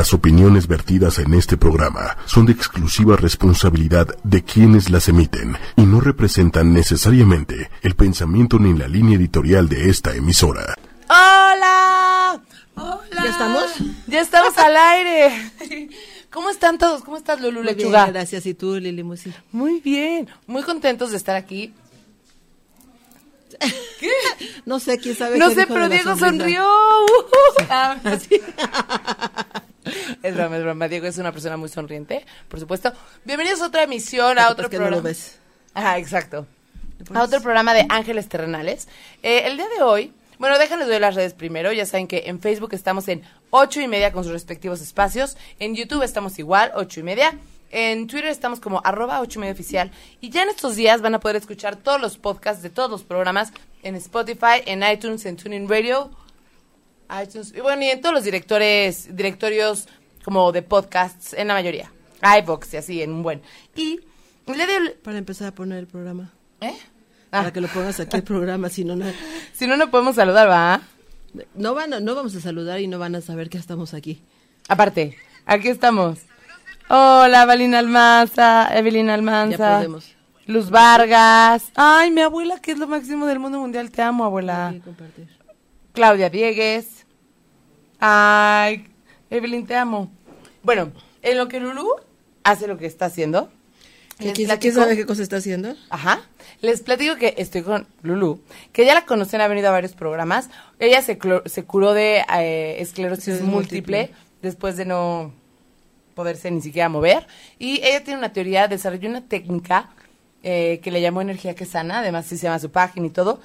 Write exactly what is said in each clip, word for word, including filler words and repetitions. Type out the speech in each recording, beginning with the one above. Las opiniones vertidas en este programa son de exclusiva responsabilidad de quienes las emiten y no representan necesariamente el pensamiento ni la línea editorial de esta emisora. ¡Hola! ¡Hola! ¿Ya estamos? ¡Ya estamos al aire! ¿Cómo están todos? ¿Cómo estás, Lulú? Muy bien, gracias. ¿Y tú, Lili Muisila? Muy bien. Muy contentos de estar aquí. ¿Qué? No sé, quién sabe. No sé, pero Diego sonrió. Uh-huh. Ah, sí. Es broma, es broma. Diego es una persona muy sonriente, por supuesto. Bienvenidos a otra emisión, a otro programa. No lo ves. Ajá, exacto. A otro programa de Ángeles Terrenales. Eh, el día de hoy, bueno, déjenles doy las redes primero. Ya saben que en Facebook estamos en ocho y media con sus respectivos espacios. En YouTube estamos igual, ocho y media. En Twitter estamos como arroba ocho y media oficial. Y ya en estos días van a poder escuchar todos los podcasts de todos los programas en Spotify, en iTunes, en TuneIn Radio, iTunes, y bueno, y en todos los directores, directorios como de podcasts, en la mayoría. iVoox y así, en un buen. Y le doy el... Para empezar a poner el programa. ¿Eh? Ah. Para que lo pongas aquí el programa, si no, no... Si no, no podemos saludar, ¿va? No, van a, no vamos a saludar y no van a saber que estamos aquí. Aparte, aquí estamos. Hola, Valina Almanza, Evelyn Almanza. Ya podemos. Luz Vargas. Ay, mi abuela, que es lo máximo del mundo mundial. Te amo, abuela. Compartir. Claudia Dieguez. Ay, Evelyn, te amo. Bueno, en lo que Lulú hace lo que está haciendo. ¿Quién platico... sabe qué cosa está haciendo? Ajá. Les platico que estoy con Lulú, que ya la conocen, ha venido a varios programas. Ella se, clor... se curó de eh, esclerosis sí, múltiple, múltiple después de no poderse ni siquiera mover. Y ella tiene una teoría, desarrolló una técnica eh, que le llamó Energía que Sana, además sí se llama su página y todo,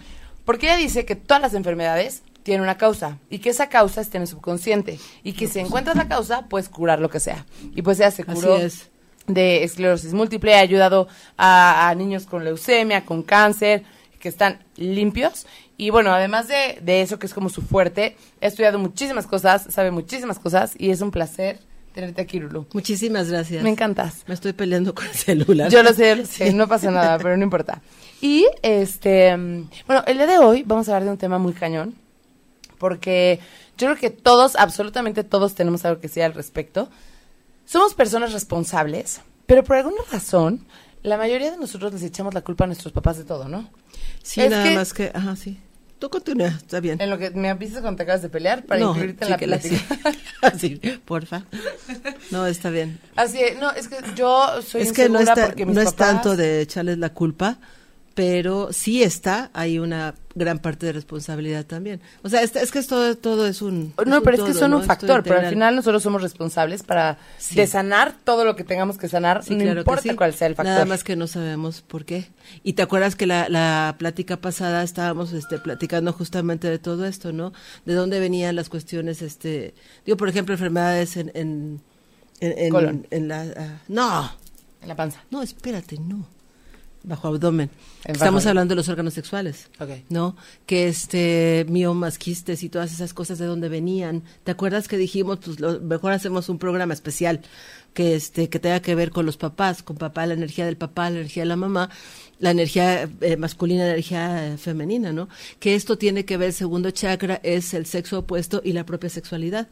porque ella dice que todas las enfermedades tienen una causa y que esa causa está en el subconsciente y que si encuentras la causa, puedes curar lo que sea. Y pues ella se curó es. de esclerosis múltiple, ha ayudado a, a niños con leucemia, con cáncer, que están limpios. Y bueno, además de, de eso que es como su fuerte, ha estudiado muchísimas cosas, sabe muchísimas cosas y es un placer tenerte aquí, Lulú. Muchísimas gracias. Me encantas. Me estoy peleando con el celular. Yo lo sé, lo sé, no pasa nada, pero no importa. Y, este, bueno, el día de hoy vamos a hablar de un tema muy cañón, porque yo creo que todos, absolutamente todos tenemos algo que decir al respecto. Somos personas responsables, pero por alguna razón, la mayoría de nosotros les echamos la culpa a nuestros papás de todo, ¿no? Sí, es nada que, más que, ajá, sí. Tú continúa, está bien. En lo que me avisas cuando te acabas de pelear para no, incluirte en la plática. Así, porfa. No, está bien. Así, no, es que yo soy es insegura que no está, porque mis no papás... Es tanto de echarles la culpa, pero sí está, hay una gran parte de responsabilidad también. O sea, es, es que todo, todo es un... No, es pero un es todo, que son ¿no? un factor, pero al final nosotros somos responsables para sí. de sanar todo lo que tengamos que sanar, sí, no claro importa sí. cuál sea el factor. Nada más que no sabemos por qué. Y te acuerdas que la, la plática pasada estábamos este, platicando justamente de todo esto, ¿no? De dónde venían las cuestiones, este... Digo, por ejemplo, enfermedades en... en, en, en, Colon. en, en la uh, ¡No! En la panza. No, espérate, no. Bajo abdomen. Bajo Estamos abdomen. hablando de los órganos sexuales, okay. ¿no? Que este, miomas, quistes y todas esas cosas de dónde venían. ¿Te acuerdas que dijimos, pues lo mejor hacemos un programa especial que este que tenga que ver con los papás, con papá, la energía del papá, la energía de la mamá, la energía eh, masculina, la energía eh, femenina, ¿no? Que esto tiene que ver, el segundo chakra es el sexo opuesto y la propia sexualidad.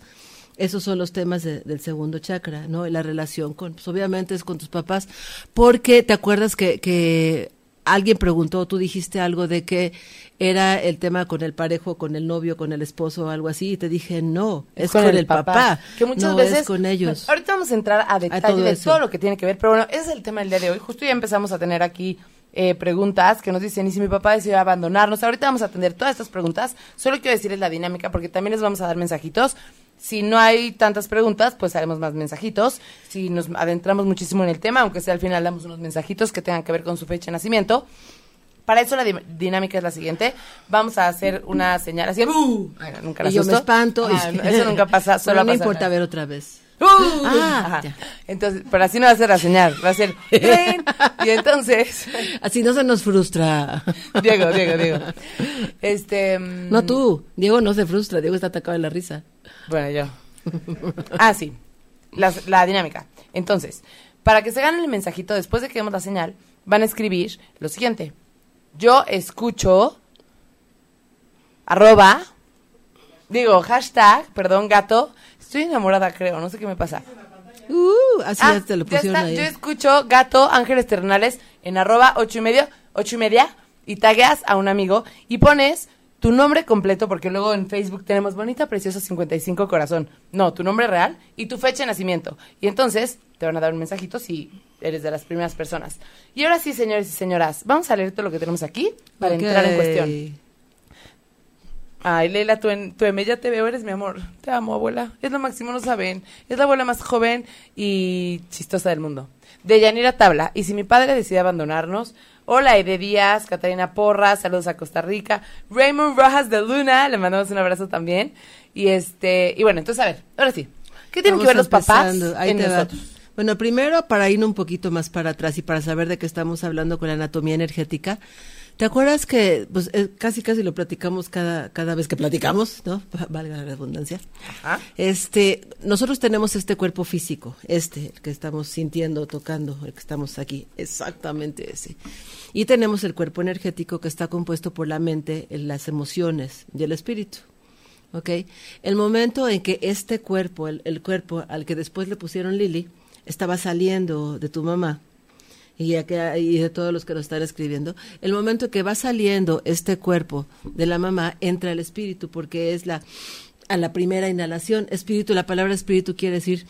Esos son los temas de, del segundo chakra, ¿no? Y la relación con, pues obviamente es con tus papás, porque te acuerdas que, que alguien preguntó, tú dijiste algo de que era el tema con el parejo, con el novio, con el esposo, algo así, y te dije, no, es con, con el, el papá, papá, que muchas no veces, es con ellos. Ahorita vamos a entrar a detalle a todo de eso. Todo lo que tiene que ver, pero bueno, ese es el tema del día de hoy, justo ya empezamos a tener aquí eh, preguntas que nos dicen, ¿y si mi papá decidió abandonarnos? Ahorita vamos a atender todas estas preguntas, solo quiero decirles la dinámica, porque también les vamos a dar mensajitos. Si no hay tantas preguntas, pues haremos más mensajitos. Si nos adentramos muchísimo en el tema, aunque sea al final damos unos mensajitos que tengan que ver con su fecha de nacimiento. Para eso la di- dinámica es la siguiente. Vamos a hacer una señal así. ¡Uh! Ay, nunca la asusto. Y yo me espanto. Ah, no, eso nunca pasa, solo no pasa. No importa ver otra vez. ¡Uh! Ah, entonces, pero así no va a ser la señal, va a ser ¡Ren! Y entonces así no se nos frustra. Diego, Diego, Diego. Este, no tú, Diego no se frustra, Diego está atacado de la risa. Bueno, yo. Ah, sí. La, la dinámica. Entonces, para que se ganen el mensajito después de que demos la señal, van a escribir lo siguiente. Yo escucho arroba digo hashtag, perdón, gato Estoy enamorada, creo, no sé qué me pasa. Uh, así ah, ya te lo pusieron ahí. Yo escucho Gato Ángeles Terrenales en arroba ocho y media, ocho y media, y tagueas a un amigo y pones tu nombre completo, porque luego en Facebook tenemos Bonita Preciosa cincuenta y cinco Corazón. No, tu nombre real y tu fecha de nacimiento. Y entonces te van a dar un mensajito si eres de las primeras personas. Y ahora sí, señores y señoras, vamos a leer todo lo que tenemos aquí para okay. entrar en cuestión. Ay, Leila, tu, en, tu eme, ya te veo, eres mi amor. Te amo, abuela. Es lo máximo, no saben. Es la abuela más joven y chistosa del mundo. Deyanira Tabla. Y si mi padre decide abandonarnos... Hola, Ede Díaz, Catarina Porras, saludos a Costa Rica. Raymond Rojas de Luna, le mandamos un abrazo también. Y este y bueno, entonces a ver, ahora sí. ¿Qué tienen Vamos que ver los papás ahí en nosotros? Va. Bueno, primero, para ir un poquito más para atrás y para saber de qué estamos hablando con la anatomía energética, ¿te acuerdas que pues eh, casi casi lo platicamos cada cada vez que platicamos, ¿no? Valga la redundancia. Ajá. Este, nosotros tenemos este cuerpo físico, este, el que estamos sintiendo, tocando, el que estamos aquí, exactamente ese. Y tenemos el cuerpo energético que está compuesto por la mente, las emociones y el espíritu. ¿Okay? El momento en que este cuerpo, el, el cuerpo al que después le pusieron Lili, estaba saliendo de tu mamá, y, acá, y de todos los que nos están escribiendo, el momento que va saliendo este cuerpo de la mamá, entra el espíritu, porque es la a la primera inhalación. Espíritu, la palabra espíritu quiere decir...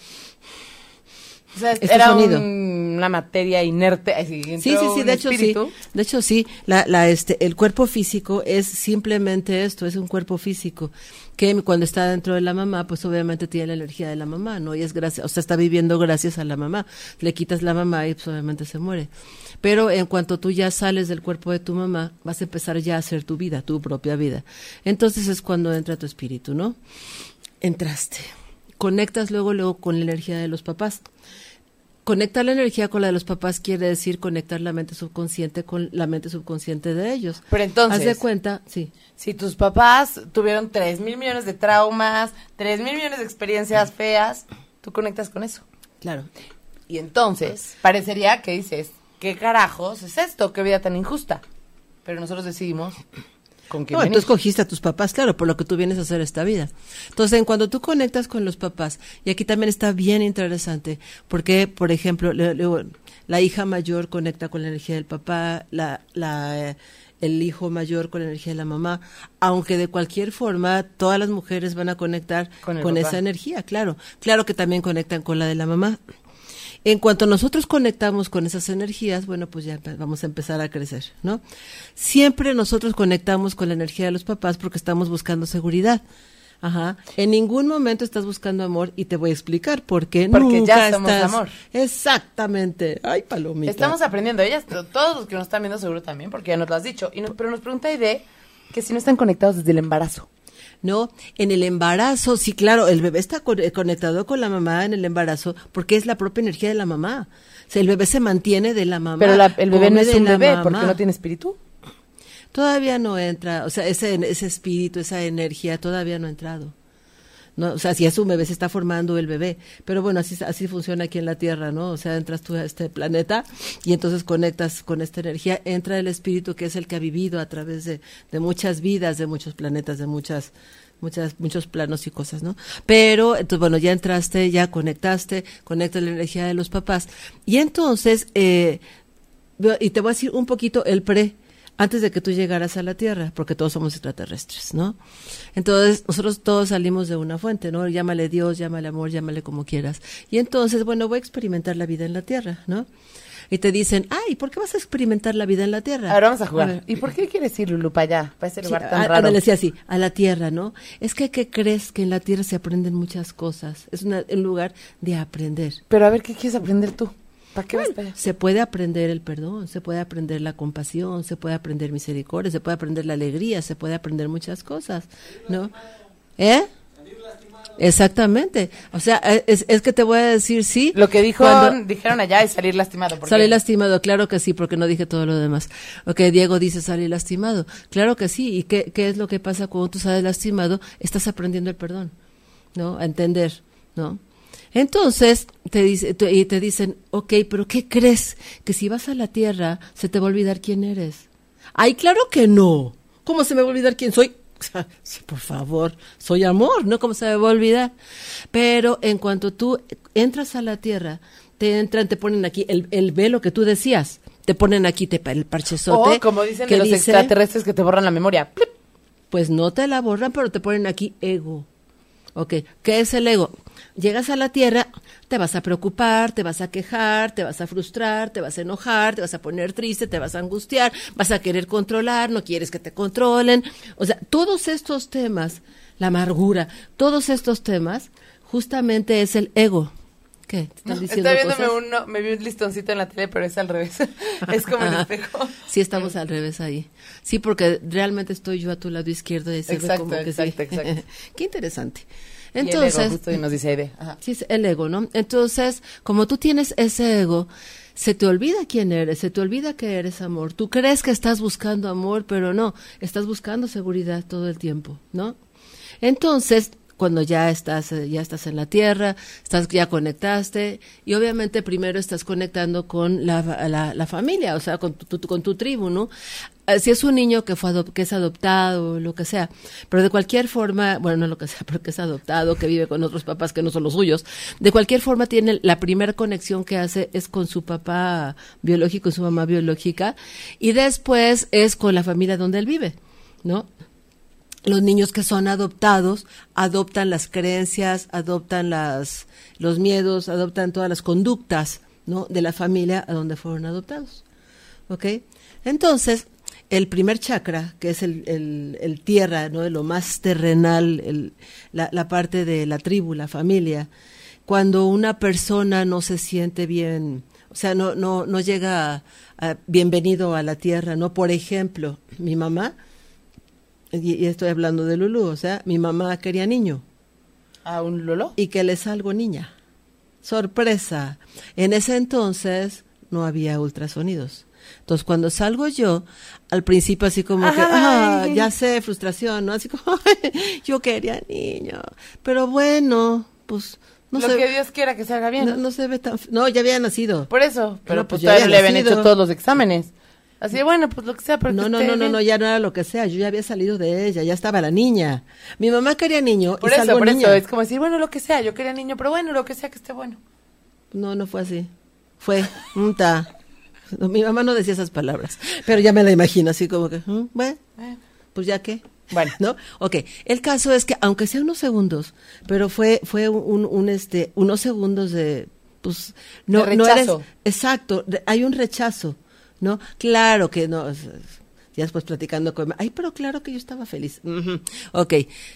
O sea, este era un, una materia inerte. Así, sí, sí, sí, de hecho espíritu. sí, de hecho sí, la, la, este, el cuerpo físico es simplemente esto, es un cuerpo físico que cuando está dentro de la mamá, pues obviamente tiene la energía de la mamá, ¿no? Y es gracias, o sea, está viviendo gracias a la mamá, le quitas la mamá y pues obviamente se muere. Pero en cuanto tú ya sales del cuerpo de tu mamá, vas a empezar ya a hacer tu vida, tu propia vida. Entonces es cuando entra tu espíritu, ¿no? Entraste. Conectas luego, luego con la energía de los papás. Conectar la energía con la de los papás quiere decir conectar la mente subconsciente con la mente subconsciente de ellos. Pero entonces... Haz de cuenta, sí. Si tus papás tuvieron tres mil millones de traumas, tres mil millones de experiencias feas, tú conectas con eso. Claro. Y entonces, parecería que dices, ¿qué carajos es esto? ¿Qué vida tan injusta? Pero nosotros decidimos... ¿Con no, tú escogiste a tus papás, claro, por lo que tú vienes a hacer esta vida. Entonces, en cuando tú conectas con los papás, y aquí también está bien interesante, porque, por ejemplo, le, le, la hija mayor conecta con la energía del papá, la, la, eh, el hijo mayor con la energía de la mamá, aunque de cualquier forma todas las mujeres van a conectar con, con esa energía, claro. Claro que también conectan con la de la mamá. En cuanto nosotros conectamos con esas energías, bueno, pues ya vamos a empezar a crecer, ¿no? Siempre nosotros conectamos con la energía de los papás porque estamos buscando seguridad. Ajá. En ningún momento estás buscando amor y te voy a explicar por qué. Porque nunca ya somos estás... amor. Exactamente. Ay, palomita. Estamos aprendiendo. Ellas, todos los que nos están viendo seguro también, porque ya nos lo has dicho. Y no, pero nos pregunta Aide que si no están conectados desde el embarazo. No, en el embarazo, sí, claro, el bebé está co- conectado con la mamá en el embarazo porque es la propia energía de la mamá. O sea, el bebé se mantiene de la mamá. Pero la, el bebé no es un bebé mamá. Porque no tiene espíritu. Todavía no entra, o sea, ese, ese espíritu, esa energía todavía no ha entrado. No, o sea, si es un bebé, se está formando el bebé. Pero bueno, así así funciona aquí en la Tierra, ¿no? O sea, entras tú a este planeta y entonces conectas con esta energía. Entra el espíritu que es el que ha vivido a través de, de muchas vidas, de muchos planetas, de muchas, muchas muchos planos y cosas, ¿no? Pero, entonces, bueno, ya entraste, ya conectaste, conectas la energía de los papás. Y entonces, eh, y te voy a decir un poquito el pre, antes de que tú llegaras a la Tierra, porque todos somos extraterrestres, ¿no? Entonces, nosotros todos salimos de una fuente, ¿no? Llámale Dios, llámale amor, llámale como quieras. Y entonces, bueno, voy a experimentar la vida en la Tierra, ¿no? Y te dicen, ay, ¿por qué vas a experimentar la vida en la Tierra? Ahora vamos a jugar. A ¿Y por qué quieres ir, Lulú, para allá? Para ese sí, lugar tan a, raro. Le decía así, a la Tierra, ¿no? Es que, ¿qué crees? Que en la Tierra se aprenden muchas cosas. Es una, un lugar de aprender. Pero a ver, ¿qué quieres aprender tú? ¿Para qué bueno, se puede aprender el perdón, se puede aprender la compasión, se puede aprender misericordia, se puede aprender la alegría, se puede aprender muchas cosas, ¿no? ¿Eh? Exactamente. O sea, es, es que te voy a decir sí. Lo que dijo, cuando, dijeron allá es salir lastimado. Salir lastimado, claro que sí, porque no dije todo lo demás. Ok, Diego dice salir lastimado. Claro que sí. ¿Y qué, qué es lo que pasa cuando tú sales lastimado? Estás aprendiendo el perdón, ¿no? A entender, ¿no? Entonces, te dice, te, y te dicen, ok, pero ¿qué crees? Que si vas a la Tierra, se te va a olvidar quién eres. Ay, claro que no. ¿Cómo se me va a olvidar quién soy? Sí, por favor, soy amor, ¿no? ¿Cómo se me va a olvidar? Pero en cuanto tú entras a la tierra, te entran, te ponen aquí el, el velo que tú decías, te ponen aquí te, el parchezote. O, como dicen que de los dice, extraterrestres que te borran la memoria. Pues no te la borran, pero te ponen aquí ego. Ok, ¿qué es el ego? Llegas a la tierra, te vas a preocupar, te vas a quejar, te vas a frustrar, te vas a enojar, te vas a poner triste, te vas a angustiar, vas a querer controlar, no quieres que te controlen. O sea, todos estos temas, la amargura, todos estos temas, justamente es el ego. ¿Qué? ¿Te están diciendo no, está viéndome uno, me vi un listoncito en la tele, pero es al revés. Es como el espejo. Sí, estamos al revés ahí. Sí, porque realmente estoy yo a tu lado izquierdo y se exacto, ve como exacto, que sí. Exacto. Qué interesante. Entonces, y el ego, justo y nos dice Ede. Ajá. Sí, es el ego, ¿no? Entonces, como tú tienes ese ego, se te olvida quién eres, se te olvida que eres amor. Tú crees que estás buscando amor, pero no, estás buscando seguridad todo el tiempo, ¿no? Entonces, cuando ya estás ya estás en la tierra, estás ya conectaste y obviamente primero estás conectando con la la, la familia, o sea, con tu, tu con tu tribu, ¿no? Si es un niño que fue adop- que es adoptado, lo que sea, pero de cualquier forma, bueno, no lo que sea, pero que es adoptado, que vive con otros papás que no son los suyos, de cualquier forma tiene la primera conexión que hace es con su papá biológico y su mamá biológica y después es con la familia donde él vive, ¿no? Los niños que son adoptados adoptan las creencias, adoptan las los miedos, adoptan todas las conductas, ¿no? De la familia a donde fueron adoptados. ¿Ok? Entonces, el primer chakra, que es el, el, el tierra, ¿no? Lo más terrenal, el, la, la parte de la tribu, la familia. Cuando una persona no se siente bien, o sea, no, no, no llega a, a bienvenido a la tierra, ¿no? Por ejemplo, mi mamá, y estoy hablando de Lulú, o sea, mi mamá quería niño. ¿A un Lulú? Y que le salgo niña. Sorpresa. En ese entonces no había ultrasonidos. Entonces, cuando salgo yo, al principio así como ¡ay! Que, ah, ya sé, frustración, ¿no? Así como, yo quería niño. Pero bueno, pues... No lo se, que Dios quiera que salga bien. No, no se ve tan... No, ya había nacido. Por eso. Pero no, pues, pues ya todavía le habían hecho todos los exámenes. Así de, bueno, pues lo que sea. Pero no, no, no, no, no, ya no era lo que sea. Yo ya había salido de ella, ya estaba la niña. Mi mamá quería niño por y eso, salgo por niña. Por eso, es como decir, bueno, lo que sea, yo quería niño, pero bueno, lo que sea que esté bueno. No, no fue así. Fue, mta. No, mi mamá no decía esas palabras, pero ya me la imagino así como que, ¿hmm? Bueno, pues ya qué. Bueno, ¿no? Ok, el caso es que, aunque sea unos segundos, pero fue fue un, un este unos segundos de, pues, no, de rechazo. No eres, exacto, hay un rechazo. No, claro que no, ya después platicando con, ay, pero claro que yo estaba feliz. Uh-huh. Ok,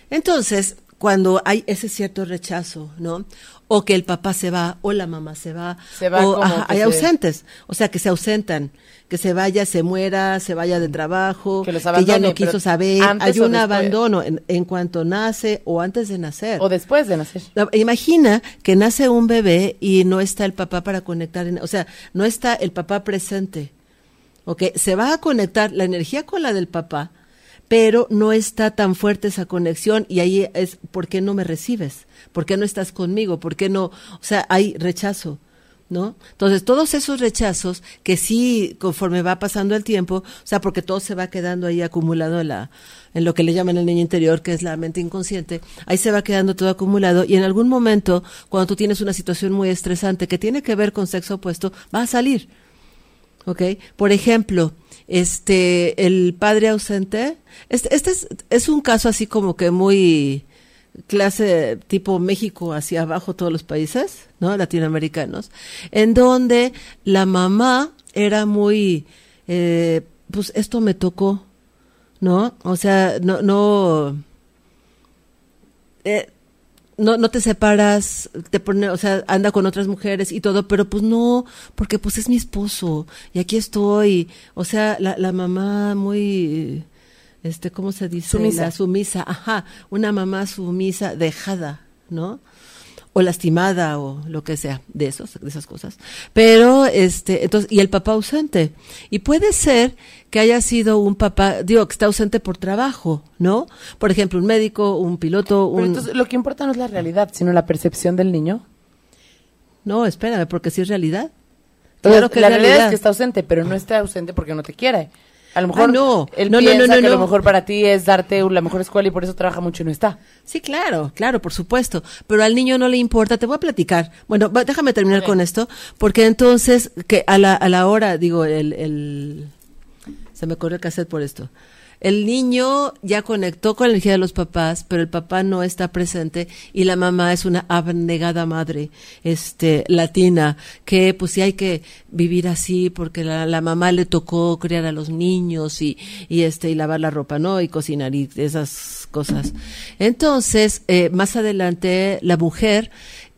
entonces, cuando hay ese cierto rechazo, ¿no? O que el papá se va, o la mamá se va, se va o como ajá, hay se... ausentes, o sea, que se ausentan, que se vaya, se muera, se vaya de trabajo, que, los que ya no quiso saber, hay un abandono en, en cuanto nace o antes de nacer. O después de nacer. Imagina que nace un bebé y no está el papá para conectar, en, o sea, no está el papá presente. Okay, se va a conectar la energía con la del papá, pero no está tan fuerte esa conexión y ahí es, ¿por qué no me recibes? ¿Por qué no estás conmigo? ¿Por qué no? O sea, hay rechazo, ¿no? Entonces, todos esos rechazos que sí, conforme va pasando el tiempo, o sea, porque todo se va quedando ahí acumulado en, la, en lo que le llaman el niño interior, que es la mente inconsciente, ahí se va quedando todo acumulado y en algún momento, cuando tú tienes una situación muy estresante que tiene que ver con sexo opuesto, va a salir. Okay, por ejemplo, este, el padre ausente, este, este es, es un caso así como que muy clase tipo México hacia abajo todos los países, ¿no? Latinoamericanos, en donde la mamá era muy, eh, pues esto me tocó, ¿no? O sea, no, no, eh, No, no te separas, te pone, o sea, anda con otras mujeres y todo, pero pues no, porque pues es mi esposo y aquí estoy, o sea, la, la mamá muy, este, ¿cómo se dice? Sumisa. La sumisa, ajá, una mamá sumisa, dejada, ¿no? O lastimada o lo que sea, de esos, de esas cosas. Pero, este, entonces, y el papá ausente. Y puede ser que haya sido un papá, digo, que está ausente por trabajo, ¿no? Por ejemplo, un médico, un piloto, un... Pero entonces, lo que importa no es la realidad, sino la percepción del niño. No, espérame, porque sí es realidad. Claro que la realidad es que está ausente, pero no está ausente porque no te quiere. A lo mejor ah, no. él no, piensa no, no, no, que no. lo mejor para ti es darte la mejor escuela y por eso trabaja mucho y no está. Sí, claro, claro, por supuesto. Pero al niño no le importa. Te voy a platicar. Bueno, va, déjame terminar okay. con esto, porque entonces que a la a la hora digo el el se me corrió el cassette por esto. El niño ya conectó con la energía de los papás, pero el papá no está presente y la mamá es una abnegada madre, este, latina, que pues sí hay que vivir así porque la, la mamá le tocó criar a los niños y, y este, y lavar la ropa, ¿no? Y cocinar y esas cosas. Entonces, eh, más adelante, la mujer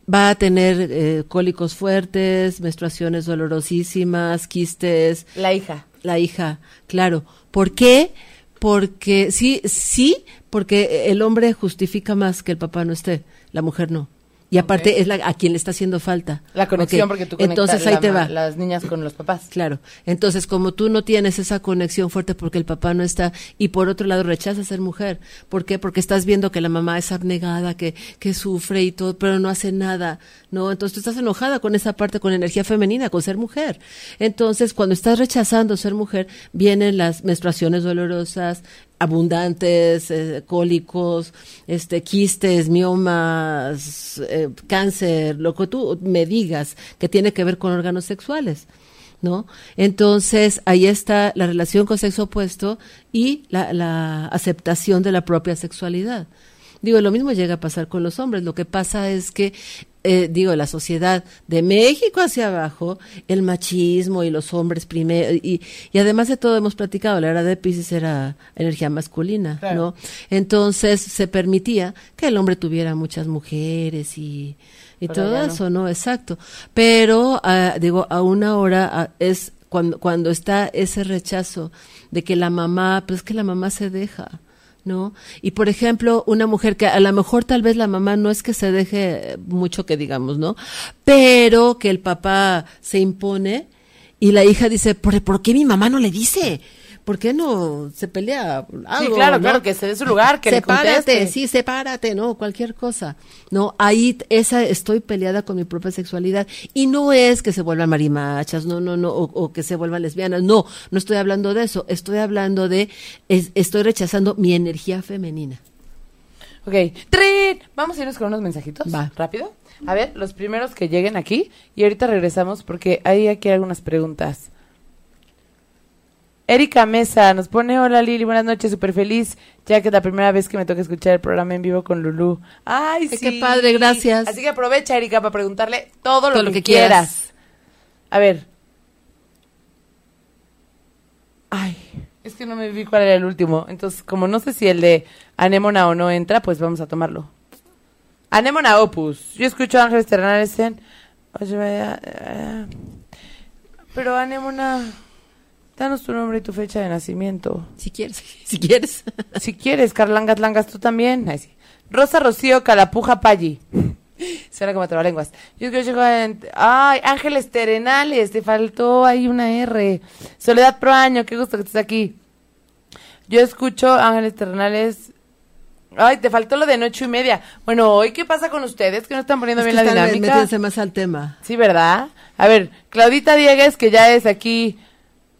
va a tener eh, cólicos fuertes, menstruaciones dolorosísimas, quistes. La hija. La hija, claro. ¿Por qué? Porque sí, sí, porque el hombre justifica más que el papá no esté, la mujer no. Y aparte okay. es la, a quien le está haciendo falta. La conexión, okay. porque tú conectas la, te va. las niñas con los papás. Claro, entonces como tú no tienes esa conexión fuerte porque el papá no está, y por otro lado rechazas ser mujer. ¿Por qué? Porque estás viendo que la mamá es abnegada, que, que sufre y todo, pero no hace nada, ¿no? Entonces tú estás enojada con esa parte, con energía femenina, con ser mujer. Entonces cuando estás rechazando ser mujer, vienen las menstruaciones dolorosas, abundantes, eh, cólicos, este, quistes, miomas, eh, cáncer, lo que tú me digas que tiene que ver con órganos sexuales, ¿no? Entonces ahí está la relación con sexo opuesto y la, la aceptación de la propia sexualidad. Digo, lo mismo llega a pasar con los hombres. Lo que pasa es que, eh, digo, la sociedad de México hacia abajo, el machismo y los hombres primero, y, y además de todo hemos platicado, la era de Piscis era energía masculina, claro. ¿no? Entonces se permitía que el hombre tuviera muchas mujeres y, y todo eso, ¿no? Exacto. Pero, ah, digo, aún ahora ah, es cuando, cuando está ese rechazo de que la mamá, pues que la mamá se deja. ¿No? Y por ejemplo, una mujer que a lo mejor tal vez la mamá no es que se deje mucho que digamos, ¿no? Pero que el papá se impone y la hija dice, ¿por, ¿por qué mi mamá no le dice? ¿Por qué no se pelea algo? Sí, claro, ¿no? Claro, que se dé su lugar, que sepárate, le conteste. Sí, sepárate, ¿no? Cualquier cosa. No, ahí esa estoy peleada con mi propia sexualidad. Y no es que se vuelvan marimachas, no, no, no, o, o que se vuelvan lesbianas. No, no estoy hablando de eso. Estoy hablando de, es, estoy rechazando mi energía femenina. Ok, ¡trin! Vamos a irnos con unos mensajitos. Va. Rápido. A ver, los primeros que lleguen aquí. Y ahorita regresamos porque hay aquí algunas preguntas. Erika Mesa nos pone, hola Lili, buenas noches, súper feliz, ya que es la primera vez que me toca escuchar el programa en vivo con Lulú. ¡Ay, sí! ¡Qué padre, gracias! Así que aprovecha, Erika, para preguntarle todo lo, todo que, lo que quieras. quieras. A ver. Ay, es que no me vi cuál era el último, entonces como no sé si el de Anemona o no entra, pues vamos a tomarlo. Anemona Opus, yo escucho a Ángeles Terrenales en... Pero Anemona... Danos tu nombre y tu fecha de nacimiento. Si quieres, si quieres. Si quieres, Carlangas Langas, tú también. Ay, sí. Rosa Rocío Calapuja Palli. Suena como trabalenguas. Yo creo que Ay, Ángeles Terrenales, te faltó ahí una R. Soledad Proaño, qué gusto que estés aquí. Yo escucho Ángeles Terrenales. Ay, te faltó lo de noche y media. Bueno, hoy, ¿qué pasa con ustedes? Que no están poniendo es bien que la están dinámica. Métanse más al tema. Sí, ¿verdad? A ver, Claudita Dieguez, que ya es aquí...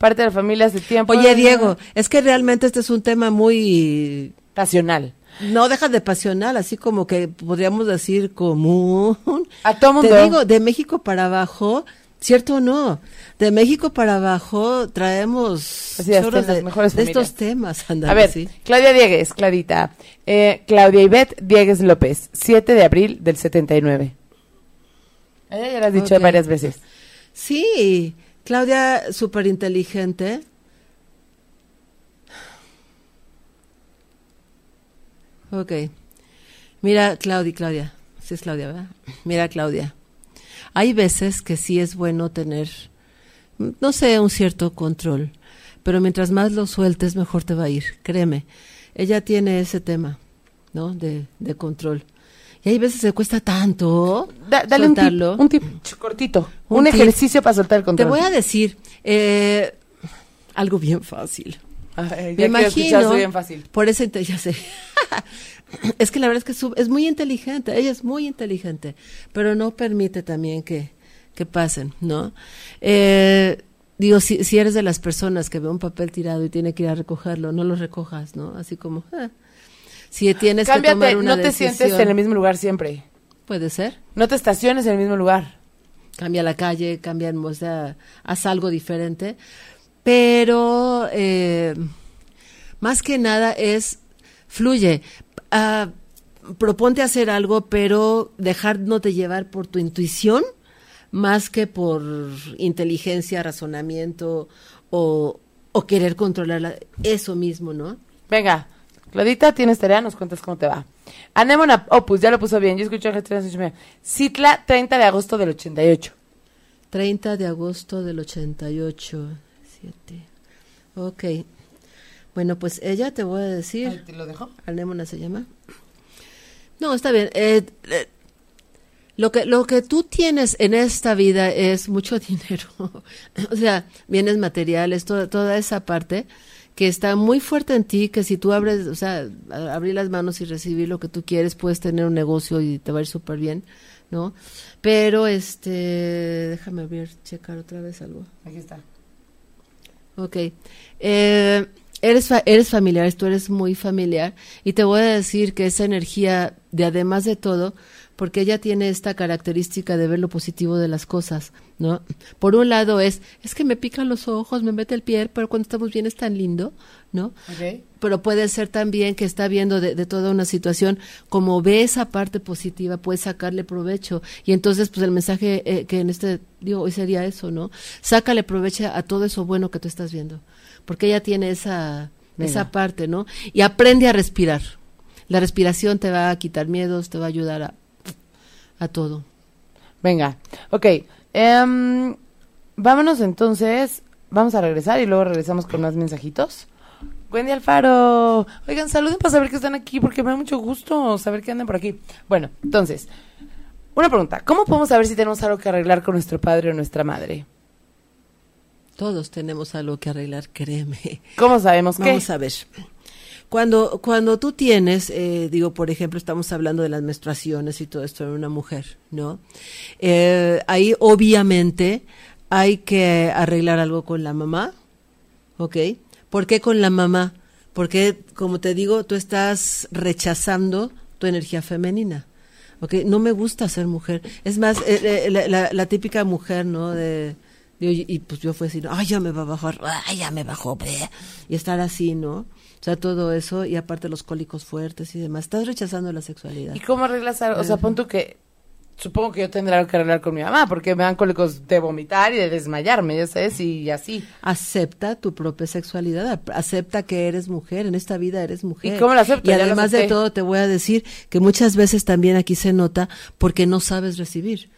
parte de la familia hace tiempo. Oye, Diego, es que realmente este es un tema muy... pasional. No deja de pasional, así como que podríamos decir común. A todo mundo. Te digo, de México para abajo, ¿cierto o no? De México para abajo traemos... Así es, de, mejores de estos temas. Andale, a ver, ¿sí? Claudia Dieguez, Clarita. Eh, Claudia Yvette Diéguez López, siete de abril del setenta y nueve. Ella eh, ya lo has dicho okay. varias veces. Sí, Claudia, súper inteligente. Ok. Mira, Claudia, Claudia. Sí es Claudia, ¿verdad? Mira, Claudia. Hay veces que sí es bueno tener, no sé, un cierto control, pero mientras más lo sueltes, mejor te va a ir. Créeme. Ella tiene ese tema, ¿no? De, de control. Y hay veces se cuesta tanto da, dale soltarlo. Un tip, un tip cortito, un, un tip. Ejercicio para soltar el control. Te voy a decir eh, algo bien fácil. Ay, ya me imagino, bien fácil. Por eso ya sé. Es que la verdad es que su, es muy inteligente, ella es muy inteligente, pero no permite también que, que pasen, ¿no? Eh, digo, si, si eres de las personas que ve un papel tirado y tiene que ir a recogerlo, no lo recojas, ¿no? Así como, eh. Si tienes Cámbiate, que tomar una no decisión. No te sientes en el mismo lugar siempre. Puede ser. No te estaciones en el mismo lugar. Cambia la calle, cambia, o sea, haz algo diferente. Pero, eh, más que nada es, fluye. Uh, proponte hacer algo, pero dejándote llevar por tu intuición, más que por inteligencia, razonamiento o, o querer controlarla, eso mismo, ¿no? Venga, Claudita, tienes tarea, nos cuentas cómo te va. Anemona Opus, ya lo puso bien, yo escucho que Citla, treinta de agosto del ochenta y ocho. treinta de agosto del ochenta y ocho, siete. Ok, bueno, pues ella te voy a decir. Ay, ¿te lo dejo? Anemona se llama. No, está bien. Eh, eh, lo que lo que tú tienes en esta vida es mucho dinero. O sea, bienes materiales, to, toda esa parte que está muy fuerte en ti, que si tú abres, o sea, abrir las manos y recibir lo que tú quieres, puedes tener un negocio y te va a ir súper bien, ¿no? Pero, este, déjame abrir, checar otra vez algo. Aquí está. Ok. Eh, eres, fa- eres familiar, tú eres muy familiar, y te voy a decir que esa energía, de además de todo, porque ella tiene esta característica de ver lo positivo de las cosas, ¿no? Por un lado es, es que me pican los ojos, me mete el pie, pero cuando estamos bien es tan lindo, ¿no? Okay. Pero puede ser también que está viendo de, de toda una situación, como ve esa parte positiva, puede sacarle provecho. Y entonces, pues el mensaje eh, que en este, digo, hoy sería eso, ¿no? Sácale provecho a todo eso bueno que tú estás viendo, porque ella tiene esa, esa parte, ¿no? Y aprende a respirar. La respiración te va a quitar miedos, te va a ayudar a A todo. Venga, ok. Um, vámonos entonces, vamos a regresar y luego regresamos con más mensajitos. Wendy Alfaro, oigan, saluden para saber que están aquí, porque me da mucho gusto saber que andan por aquí. Bueno, entonces, una pregunta, ¿cómo podemos saber si tenemos algo que arreglar con nuestro padre o nuestra madre? Todos tenemos algo que arreglar, créeme. ¿Cómo sabemos qué? Vamos a ver. Cuando cuando tú tienes, eh, digo, por ejemplo, estamos hablando de las menstruaciones y todo esto en una mujer, ¿no? Eh, ahí, obviamente, hay que arreglar algo con la mamá, ¿ok? ¿Por qué con la mamá? Porque, como te digo, tú estás rechazando tu energía femenina, ¿ok? No me gusta ser mujer. Es más, eh, eh, la, la, la típica mujer, ¿no?, de... Y, y pues yo fui así, ay, ya me va a bajar, ay, ya me bajó, bleh. Y estar así, ¿no? O sea, todo eso, y aparte los cólicos fuertes y demás. Estás rechazando la sexualidad. ¿Y cómo arreglas algo? O sea, pon tú que, supongo que yo tendré algo que arreglar con mi mamá, porque me dan cólicos de vomitar y de desmayarme, ya sabes, y así. Acepta tu propia sexualidad, acepta que eres mujer, en esta vida eres mujer. ¿Y cómo la acepto? Y ya además de todo, te voy a decir que muchas veces también aquí se nota porque no sabes recibir.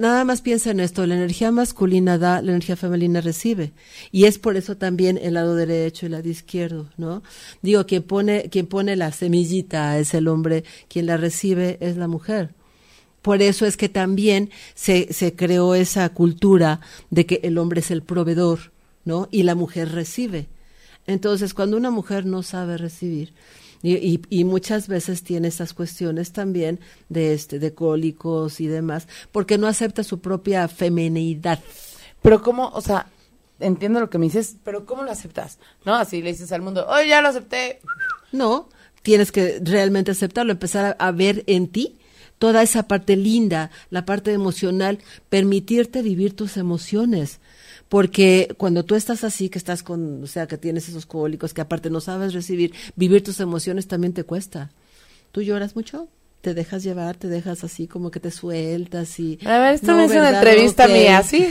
Nada más piensa en esto, la energía masculina da, la energía femenina recibe, y es por eso también el lado derecho y el lado izquierdo, ¿no? Digo, quien pone, quien pone la semillita es el hombre, quien la recibe es la mujer. Por eso es que también se, se creó esa cultura de que el hombre es el proveedor, ¿no? Y la mujer recibe. Entonces, cuando una mujer no sabe recibir, Y, y, y muchas veces tiene esas cuestiones también de este de cólicos y demás, porque no acepta su propia feminidad. Pero cómo, o sea, entiendo lo que me dices, pero ¿cómo lo aceptas? No, así le dices al mundo, ¡oye, ya lo acepté! No, tienes que realmente aceptarlo, empezar a, a ver en ti toda esa parte linda, la parte emocional, permitirte vivir tus emociones. Porque cuando tú estás así, que estás con, o sea, que tienes esos cólicos, que aparte no sabes recibir, vivir tus emociones también te cuesta. ¿Tú lloras mucho? ¿Te dejas llevar? ¿Te dejas así como que te sueltas? Y a ver, esto no, me es una entrevista okay. mía, ¿sí?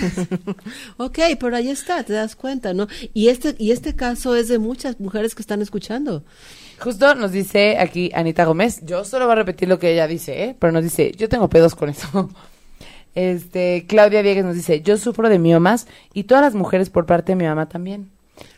Ok, pero ahí está, te das cuenta, ¿no? Y este, y este caso es de muchas mujeres que están escuchando. Justo nos dice aquí Anita Gómez, yo solo voy a repetir lo que ella dice, ¿eh? Pero nos dice, yo tengo pedos con eso. Este, Claudia Yvette nos dice, yo sufro de miomas y todas las mujeres por parte de mi mamá también,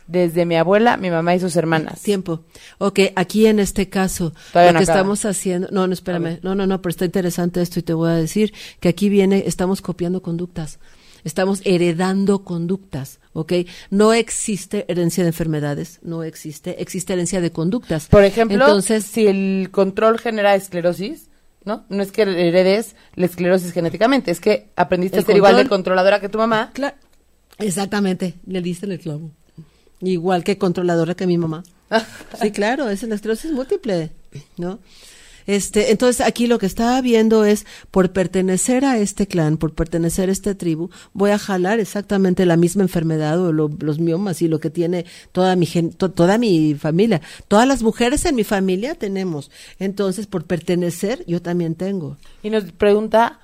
desde mi abuela, mi mamá y sus hermanas. Tiempo, ok, aquí en este caso todavía lo no que acaba. Estamos haciendo, no, no, espérame, no, no, no, pero está interesante esto y te voy a decir que aquí viene, estamos copiando conductas, estamos heredando conductas, ok, no existe herencia de enfermedades, no existe, existe herencia de conductas. Por ejemplo, entonces, si el control genera esclerosis, ¿no? No es que heredes la esclerosis genéticamente, es que aprendiste el a ser control, igual de controladora que tu mamá. Claro. Exactamente, le diste en el clavo. Igual que controladora que mi mamá. Sí, claro, es la esclerosis múltiple, ¿no? Este, entonces aquí lo que estaba viendo es, por pertenecer a este clan, por pertenecer a esta tribu, voy a jalar exactamente la misma enfermedad o lo, los miomas y lo que tiene toda mi gen, to, toda mi familia. Todas las mujeres en mi familia tenemos. Entonces, por pertenecer, yo también tengo. Y nos pregunta...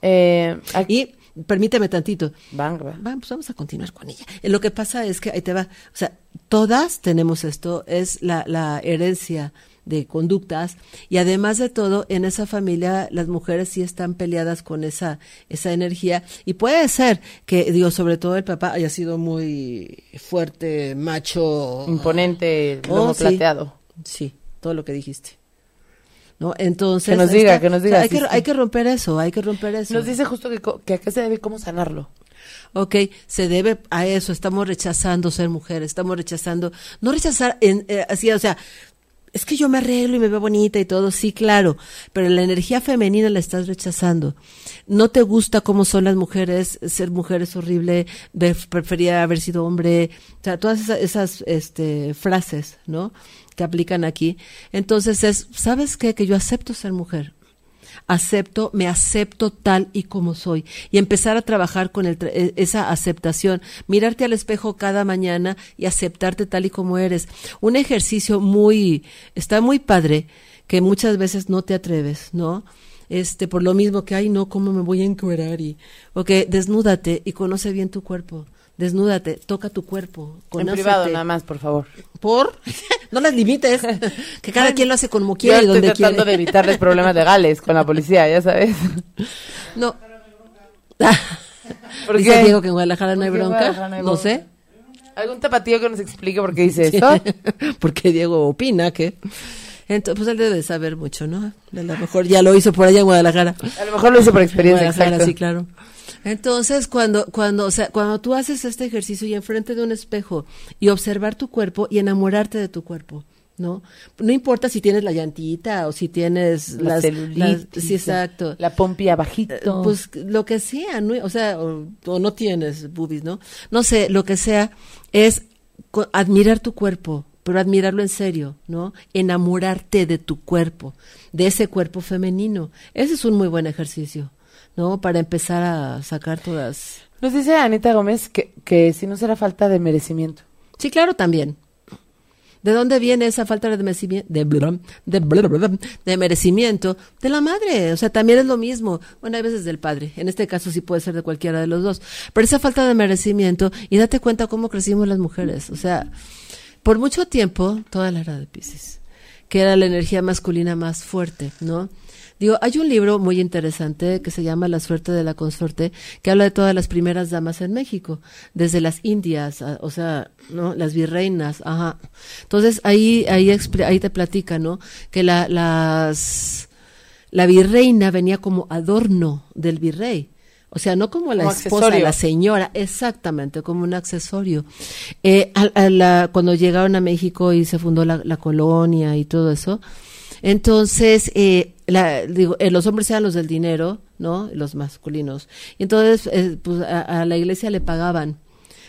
Eh, aquí... Y permíteme tantito. Van, van, pues vamos a continuar con ella. Lo que pasa es que, ahí te va, o sea, todas tenemos esto, es la, la herencia de conductas, y además de todo, en esa familia las mujeres sí están peleadas con esa esa energía, y puede ser que, digo, sobre todo el papá haya sido muy fuerte, macho, imponente, oh, lomo sí, plateado. Sí, todo lo que dijiste. ¿No? Entonces, que nos diga, está, que nos diga. O sea, hay, sí, que, sí. hay que romper eso, hay que romper eso. Nos dice justo que, que a qué se debe, cómo sanarlo. Ok, se debe a eso, estamos rechazando ser mujeres, estamos rechazando, no rechazar en, eh, así, o sea, es que yo me arreglo y me veo bonita y todo, sí, claro, pero la energía femenina la estás rechazando. No te gusta cómo son las mujeres, ser mujer es horrible, prefería haber sido hombre, o sea, todas esas, esas este, frases, ¿no?, que aplican aquí. Entonces es, ¿sabes qué? Que yo acepto ser mujer. Acepto, me acepto tal y como soy, y empezar a trabajar con el tra- esa aceptación, mirarte al espejo cada mañana y aceptarte tal y como eres. Un ejercicio muy, está muy padre, que muchas veces no te atreves, ¿no? Este, por lo mismo que, ay no, ¿cómo me voy a encuerar? Y, ok, desnúdate y conoce bien tu cuerpo. Desnúdate, toca tu cuerpo. Conócete. En privado nada más, por favor. ¿Por? No las limites. Que cada quien lo hace como quiere y donde quiere. Yo estoy tratando de evitarles problemas legales con la policía, ya sabes. No. ¿Por dice qué? Diego que en Guadalajara no hay bronca. Guadalajara no hay bronca. No sé. Algún tapatío que nos explique por qué dice eso. Porque Diego opina que... Entonces, pues él debe saber mucho, ¿no? A lo mejor ya lo hizo por allá en Guadalajara. A lo mejor lo hizo por experiencia, exacto. Sí, claro. Entonces, cuando cuando, o sea, cuando tú haces este ejercicio y enfrente de un espejo y observar tu cuerpo y enamorarte de tu cuerpo, ¿no? No importa si tienes la llantita o si tienes la las, celulitis, las, sí, exacto, la pompi abajito, pues lo que sea, ¿no? O sea, o, o no tienes boobies, ¿no? No sé, lo que sea es co- admirar tu cuerpo, pero admirarlo en serio, ¿no? Enamorarte de tu cuerpo, de ese cuerpo femenino. Ese es un muy buen ejercicio, ¿no? Para empezar a sacar todas. Nos dice Anita Gómez que, que si no será falta de merecimiento. Sí, claro, también. ¿De dónde viene esa falta de merecimiento? De, blum, de, blum, de merecimiento de la madre. O sea, también es lo mismo. Bueno, hay veces del padre. En este caso sí puede ser de cualquiera de los dos. Pero esa falta de merecimiento, y date cuenta cómo crecimos las mujeres. O sea, por mucho tiempo, toda la era de Piscis, que era la energía masculina más fuerte, ¿no? Digo, hay un libro muy interesante que se llama La suerte de la consorte, que habla de todas las primeras damas en México, desde las Indias, a, o sea, ¿no? Las virreinas, ajá. Entonces, ahí ahí, expl- ahí te platica, ¿no? Que la, las, la virreina venía como adorno del virrey. O sea, no como la como esposa, accesorio. La señora, exactamente, como un accesorio. Eh, a, a la, cuando llegaron a México y se fundó la, la colonia y todo eso, entonces, eh, la, digo, eh, los hombres eran los del dinero, ¿no? Los masculinos. Y entonces, eh, pues a, a la iglesia le pagaban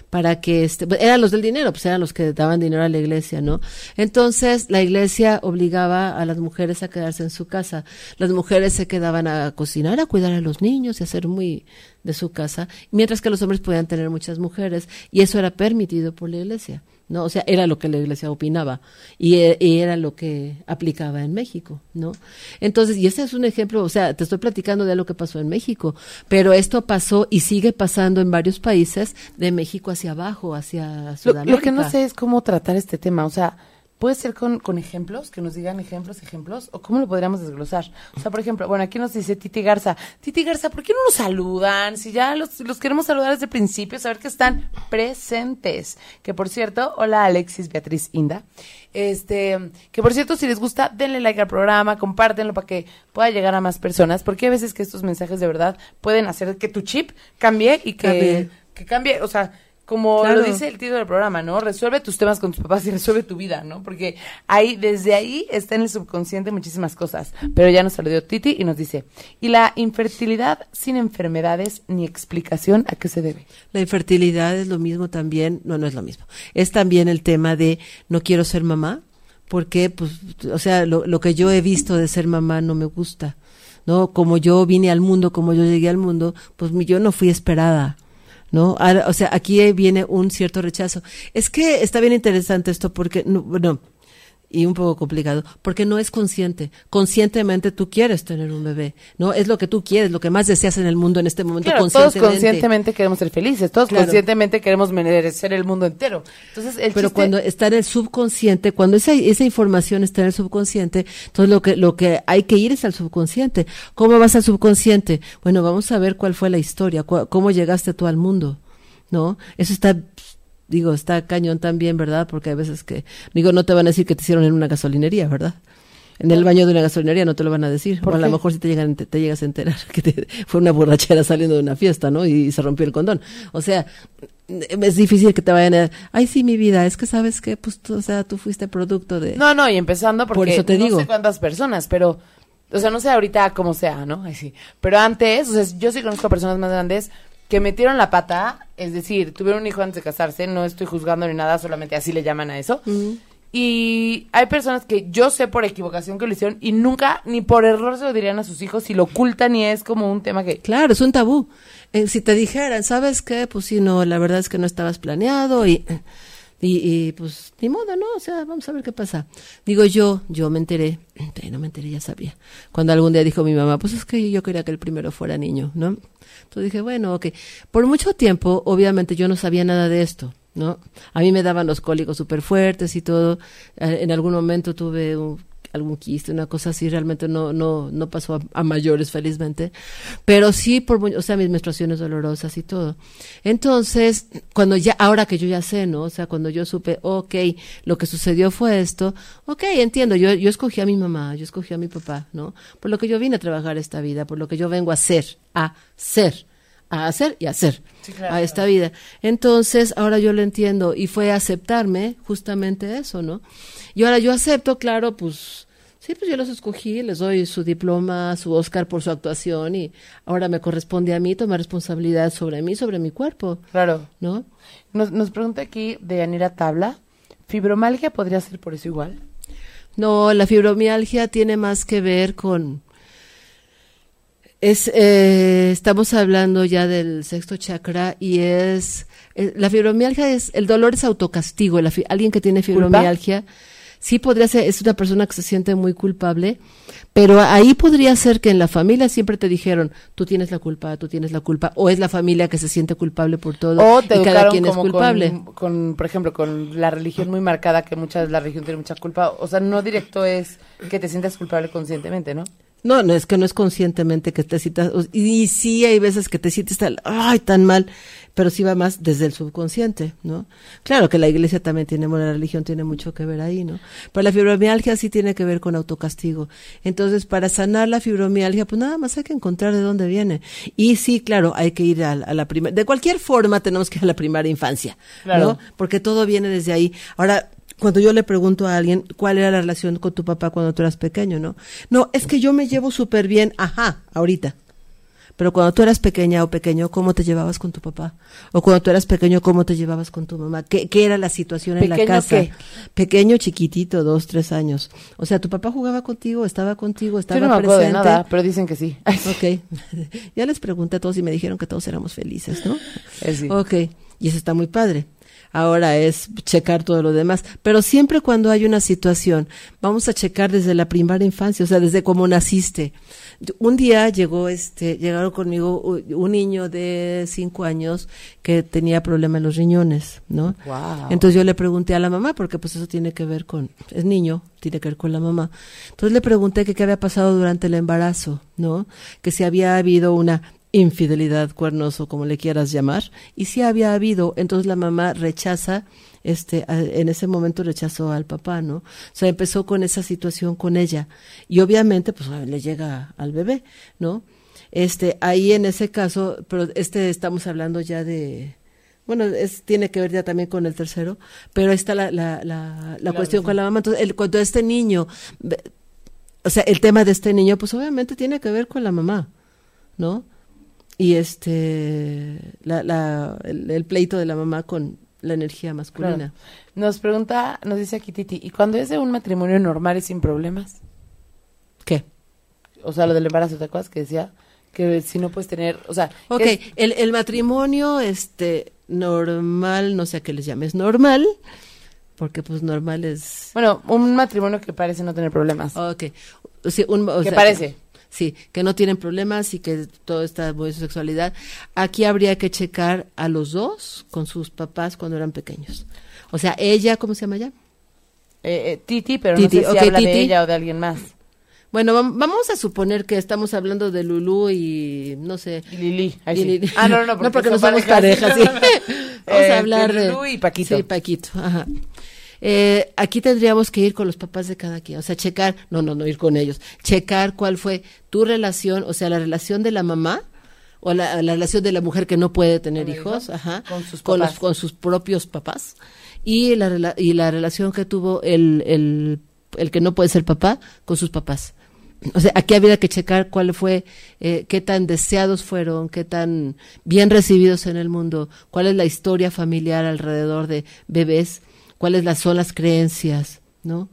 para que, este, pues, eran los del dinero, pues eran los que daban dinero a la iglesia, ¿no? Entonces, la iglesia obligaba a las mujeres a quedarse en su casa. Las mujeres se quedaban a cocinar, a cuidar a los niños y a ser muy de su casa, mientras que los hombres podían tener muchas mujeres, y eso era permitido por la iglesia, ¿no? O sea, era lo que la iglesia opinaba y, e- y era lo que aplicaba en México, ¿no? Entonces, y este es un ejemplo, o sea, te estoy platicando de lo que pasó en México, pero esto pasó y sigue pasando en varios países de México hacia abajo, hacia Sudamérica. Lo, lo que no sé es cómo tratar este tema, o sea, ¿puede ser con, con ejemplos? Que nos digan ejemplos, ejemplos, o ¿cómo lo podríamos desglosar? O sea, por ejemplo, bueno, aquí nos dice Titi Garza, Titi Garza, ¿por qué no nos saludan? Si ya los, los queremos saludar desde el principio, saber que están presentes. Que por cierto, hola Alexis, Beatriz, Inda. Este, que por cierto, si les gusta, denle like al programa, compártenlo para que pueda llegar a más personas, porque hay veces que estos mensajes de verdad pueden hacer que tu chip cambie y que, que cambie, o sea... Como claro. lo dice el título del programa, ¿no? Resuelve tus temas con tus papás y resuelve tu vida, ¿no? Porque ahí, desde ahí está en el subconsciente muchísimas cosas. Pero ya nos saludó Titi y nos dice, ¿y la infertilidad sin enfermedades ni explicación a qué se debe? La infertilidad es lo mismo también, no, no es lo mismo. Es también el tema de no quiero ser mamá, porque, pues, o sea, lo, lo que yo he visto de ser mamá no me gusta, ¿no? Como yo vine al mundo, como yo llegué al mundo, pues yo no fui esperada. ¿No? Ahora, o sea, aquí viene un cierto rechazo. Es que está bien interesante esto porque, no, bueno, y un poco complicado, porque no es consciente. Conscientemente tú quieres tener un bebé, ¿no? Es lo que tú quieres, lo que más deseas en el mundo en este momento, claro, conscientemente. Todos conscientemente queremos ser felices, todos claro. conscientemente queremos merecer el mundo entero. Entonces, el Pero chiste... cuando está en el subconsciente, cuando esa, esa información está en el subconsciente, entonces lo que, lo que hay que ir es al subconsciente. ¿Cómo vas al subconsciente? Bueno, vamos a ver cuál fue la historia, cu- cómo llegaste tú al mundo, ¿no? Eso está... Digo, está cañón también, ¿verdad? Porque hay veces que, digo, no te van a decir que te hicieron en una gasolinería, ¿verdad? En el baño de una gasolinería no te lo van a decir. O a lo mejor si te llegan, te, te llegas a enterar que te, fue una borrachera saliendo de una fiesta, ¿no? Y, y se rompió el condón. O sea, es difícil que te vayan a... Ay, sí, mi vida, es que sabes que, pues, tú, o sea, tú fuiste producto de... No, no, y empezando porque por eso te no digo. sé cuántas personas, pero... O sea, no sé ahorita cómo sea, ¿no? Ay, sí. Pero antes, o sea, yo sí conozco a personas más grandes... que metieron la pata, es decir, tuvieron un hijo antes de casarse, no estoy juzgando ni nada, solamente así le llaman a eso. Uh-huh. Y hay personas que yo sé por equivocación que lo hicieron y nunca, ni por error se lo dirían a sus hijos y lo ocultan y es como un tema que... Claro, es un tabú. Eh, si te dijeran, ¿sabes qué? Pues sí, no, la verdad es que no estabas planeado y, y, y pues ni modo, ¿no? O sea, vamos a ver qué pasa. Digo yo, yo me enteré, no me enteré, ya sabía. Cuando algún día dijo mi mamá, pues es que yo quería que el primero fuera niño, ¿no? Entonces dije, bueno, ok. Por mucho tiempo, obviamente, yo no sabía nada de esto, ¿no? A mí me daban los cólicos súper fuertes y todo. En algún momento tuve un, algún quiste, una cosa así. Realmente no no no pasó a, a mayores, felizmente. Pero sí, por o sea, mis menstruaciones dolorosas y todo. Entonces, cuando ya, ahora que yo ya sé, ¿no? O sea, cuando yo supe, ok, lo que sucedió fue esto. Ok, entiendo, yo, yo escogí a mi mamá, yo escogí a mi papá, ¿no? Por lo que yo vine a trabajar esta vida, por lo que yo vengo a hacer. a ser, a hacer y hacer sí, claro. a esta vida. Entonces, ahora yo lo entiendo y fue aceptarme justamente eso, ¿no? Y ahora yo acepto, claro, pues, sí, pues yo los escogí, les doy su diploma, su Oscar por su actuación y ahora me corresponde a mí tomar responsabilidad sobre mí, sobre mi cuerpo. Claro. ¿No? Nos, nos pregunta aquí Deyanira Tabla, ¿fibromialgia podría ser por eso igual? No, la fibromialgia tiene más que ver con... Es, eh, estamos hablando ya del sexto chakra y es, eh, la fibromialgia es, el dolor es autocastigo, la fi, alguien que tiene fibromialgia, ¿Culpa? sí podría ser, es una persona que se siente muy culpable, pero ahí podría ser que en la familia siempre te dijeron, tú tienes la culpa, tú tienes la culpa, o es la familia que se siente culpable por todo, o te y cada quien como es culpable. Con, con, por ejemplo, con la religión muy marcada, que muchas, la religión tiene mucha culpa, o sea, no directo es que te sientas culpable conscientemente, ¿no? No, no, es que no es conscientemente que te citas, y, y sí hay veces que te sientes tan, ay, tan mal, pero sí va más desde el subconsciente, ¿no? Claro que la iglesia también tiene, bueno, la religión tiene mucho que ver ahí, ¿no? Pero la fibromialgia sí tiene que ver con autocastigo. Entonces, para sanar la fibromialgia, pues nada más hay que encontrar de dónde viene. Y sí, claro, hay que ir a, a la primera, de cualquier forma tenemos que ir a la primera infancia, claro. ¿no? Porque todo viene desde ahí. Ahora, cuando yo le pregunto a alguien cuál era la relación con tu papá cuando tú eras pequeño, ¿no? No, es que yo me llevo súper bien, ajá, ahorita. Pero cuando tú eras pequeña o pequeño, ¿cómo te llevabas con tu papá? O cuando tú eras pequeño, ¿cómo te llevabas con tu mamá? ¿Qué, qué era la situación en la casa? ¿Qué? Pequeño, chiquitito, dos, tres años. O sea, ¿tu papá jugaba contigo, estaba contigo, estaba presente? Yo no me acuerdo de nada, pero dicen que sí. Ok. Ya les pregunté a todos y me dijeron que todos éramos felices, ¿no? Sí. Ok. Y eso está muy padre. Ahora es checar todo lo demás, pero siempre cuando hay una situación, vamos a checar desde la primera infancia, o sea, desde cómo naciste. Un día llegó, este, llegaron conmigo un niño de cinco años que tenía problema en los riñones, ¿no? Wow. Entonces yo le pregunté a la mamá, porque pues eso tiene que ver con, es niño, tiene que ver con la mamá. Entonces le pregunté que qué había pasado durante el embarazo, ¿no? Que si había habido una infidelidad, cuernos o como le quieras llamar, y si había habido, entonces la mamá rechaza, este, a, en ese momento rechazó al papá, ¿no? O sea, empezó con esa situación con ella, y obviamente, pues, le llega al bebé, ¿no? Este, ahí en ese caso, pero este, estamos hablando ya de, Bueno, es, tiene que ver ya también con el tercero, pero ahí está la, la, la, la cuestión misma con la mamá. Entonces, el, cuando este niño, o sea, el tema de este niño, pues obviamente tiene que ver con la mamá, ¿no? Y este, la, la, el, el pleito de la mamá con la energía masculina. Claro. Nos pregunta, nos dice aquí Titi, ¿y cuando es de un matrimonio normal y sin problemas? ¿Qué? O sea, lo del embarazo, ¿te acuerdas que decía? Que si no puedes tener, o sea... Ok, es... el, el matrimonio, este, normal, no sé a qué les llames, normal, porque pues normal es... Bueno, un matrimonio que parece no tener problemas. Ok, sí, un, o que sea, parece. Sí, que no tienen problemas y que todo está de su sexualidad. Aquí habría que checar a los dos con sus papás cuando eran pequeños. O sea, ella, ¿cómo se llama ya? Eh, eh, Titi, pero Titi, no sé si okay, habla Titi de ella o de alguien más. Bueno, vamos a suponer que estamos hablando de Lulú y, no sé... Y Lili, ahí y Lili. Sí. Ah, no, no, no, porque, no, porque no somos pareja, sí. Vamos eh, a hablar de... Lulú y Paquito. Sí, Paquito, ajá. Eh, aquí tendríamos que ir con los papás de cada quien, o sea, checar... No, no, no, ir con ellos. Checar cuál fue tu relación, o sea, la relación de la mamá o la, la relación de la mujer que no puede tener hijos, hijos, ajá. Con sus papás. Con, los, con sus propios papás. Y la, y la relación que tuvo el, el, el que no puede ser papá con sus papás. O sea, aquí había que checar cuál fue, eh, qué tan deseados fueron, qué tan bien recibidos en el mundo, cuál es la historia familiar alrededor de bebés, cuáles las, son las creencias, ¿no?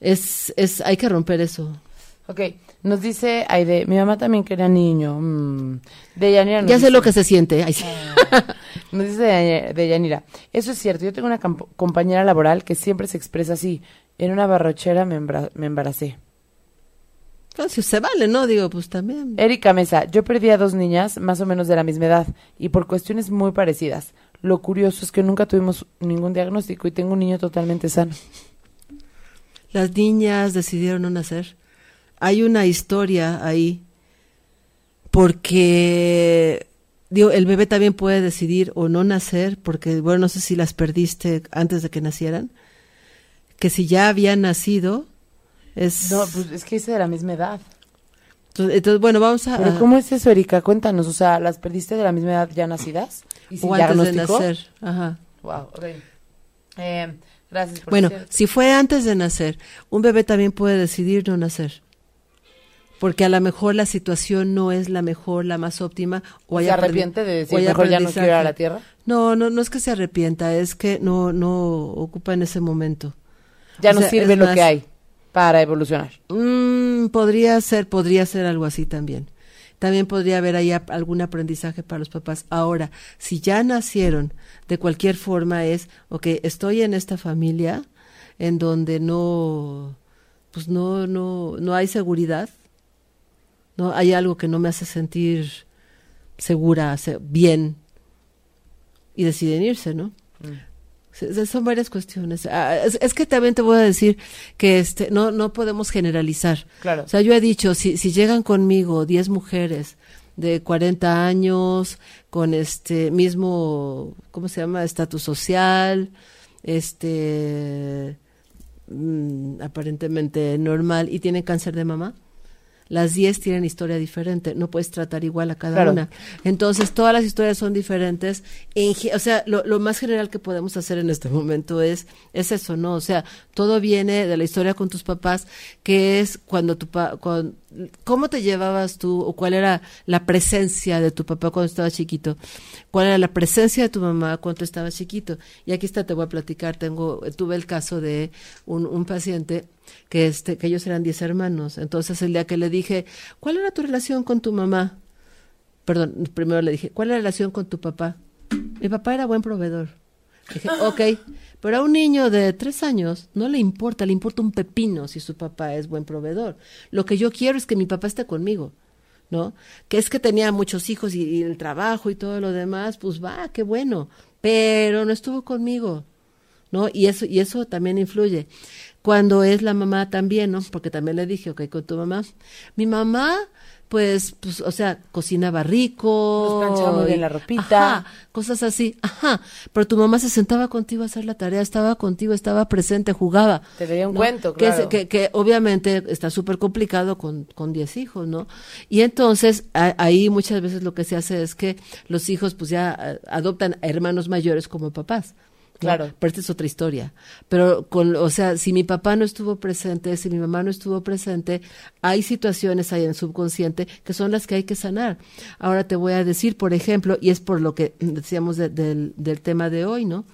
Es, es, hay que romper eso. Ok, nos dice Aide, mi mamá también que era niño. Mm. Deyanira nos ya sé dice, lo que se siente. Ay, sí. Nos dice Deyanira, eso es cierto, yo tengo una camp- compañera laboral que siempre se expresa así, en una barrochera me, embra- me embaracé. Entonces se vale, ¿no? Digo, pues también. Erika Mesa, yo perdí a dos niñas más o menos de la misma edad y por cuestiones muy parecidas. Lo curioso es que nunca tuvimos ningún diagnóstico y tengo un niño totalmente sano. Las niñas decidieron no nacer. Hay una historia ahí porque, digo, el bebé también puede decidir o no nacer porque, bueno, no sé si las perdiste antes de que nacieran, que si ya había nacido... Es... No, pues es que es de la misma edad. Entonces, entonces bueno, vamos a... ¿Pero cómo es eso, Erika? Cuéntanos, o sea, ¿las perdiste de la misma edad ya nacidas? ¿Y si o antes de nacer? Ajá. Wow, okay. Eh, gracias por Bueno, decir. Si fue antes de nacer, un bebé también puede decidir no nacer. Porque a lo mejor la situación no es la mejor, la más óptima. O ¿Se arrepiente perdi- de decir, mejor ya no quiero ir a la tierra? No, no, no es que se arrepienta, es que no, no ocupa en ese momento. Ya o no sea, sirve lo más, que hay. Para evolucionar. Mm, podría ser, podría ser algo así también. También podría haber ahí a, algún aprendizaje para los papás. Ahora, si ya nacieron, de cualquier forma es, ok, estoy en esta familia en donde no, pues no, no, no hay seguridad, no hay algo que no me hace sentir segura, bien, y deciden irse, ¿no? Mm. Son varias cuestiones. Ah, es, es que también te voy a decir que este no no podemos generalizar. Claro. O sea, yo he dicho, si si llegan conmigo diez mujeres de cuarenta años con este mismo, ¿cómo se llama? Estatus social, este mmm, aparentemente normal y tienen cáncer de mama, las diez tienen historia diferente, no puedes tratar igual a cada claro. una. Entonces, todas las historias son diferentes. En, o sea, lo, lo más general que podemos hacer en este momento es es eso, ¿no? O sea, todo viene de la historia con tus papás, que es cuando tu pa, cuando, cómo te llevabas tú, o cuál era la presencia de tu papá cuando estabas chiquito, cuál era la presencia de tu mamá cuando estabas chiquito. Y aquí está, te voy a platicar, tengo tuve el caso de un, un paciente que este que ellos eran diez hermanos. Entonces, el día que le dije, ¿cuál era tu relación con tu mamá? Perdón, primero le dije, ¿cuál era la relación con tu papá? Mi papá era buen proveedor. Le dije, ok, pero a un niño de tres años no le importa, le importa un pepino si su papá es buen proveedor. Lo que yo quiero es que mi papá esté conmigo, ¿no? Que es que tenía muchos hijos y, y el trabajo y todo lo demás, pues va, qué bueno, pero no estuvo conmigo, ¿no? Y eso, y eso también influye. Cuando es la mamá también, ¿no? Porque también le dije, ok, con tu mamá. Mi mamá, pues, pues, o sea, cocinaba rico. Nos planchábamos de la ropita. Ajá, cosas así, ajá. Pero tu mamá se sentaba contigo a hacer la tarea, estaba contigo, estaba presente, jugaba. Te leía un ¿no? cuento, claro. Que, que, que obviamente está súper complicado con, con diez hijos, ¿no? Y entonces, a, ahí muchas veces lo que se hace es que los hijos, pues ya adoptan a hermanos mayores como papás. Claro. Pero esta es otra historia. Pero, con, o sea, si mi papá no estuvo presente, si mi mamá no estuvo presente, hay situaciones ahí en el subconsciente que son las que hay que sanar. Ahora te voy a decir, por ejemplo, y es por lo que decíamos de, de, del, del tema de hoy, ¿no?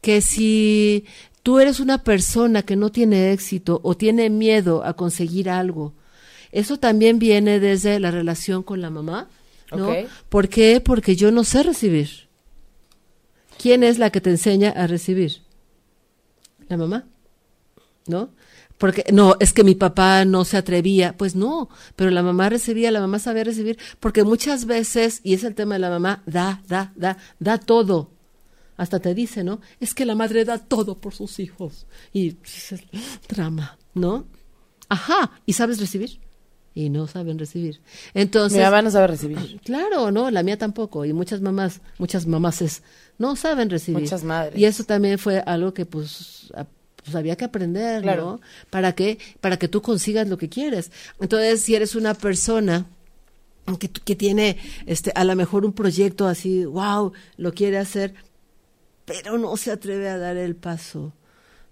Que si tú eres una persona que no tiene éxito o tiene miedo a conseguir algo, eso también viene desde la relación con la mamá, ¿no? Okay. ¿Por qué? Porque yo no sé recibir. ¿Quién es la que te enseña a recibir? La mamá, ¿no? Porque, no, es que mi papá no se atrevía, pues no, pero la mamá recibía, la mamá sabía recibir, porque muchas veces, y es el tema de la mamá, da, da, da, da todo. Hasta te dice, ¿no? Es que la madre da todo por sus hijos, y es drama, ¿no? Ajá, ¿y sabes recibir? Y no saben recibir. Entonces, mi mamá no sabe recibir. Claro, no, la mía tampoco. Y muchas mamás, muchas mamases no saben recibir. Muchas madres. Y eso también fue algo que pues, a, pues había que aprender, claro. ¿No? Para que, para que tú consigas lo que quieres. Entonces, si eres una persona que, que tiene este, a lo mejor un proyecto así, wow, lo quiere hacer, pero no se atreve a dar el paso.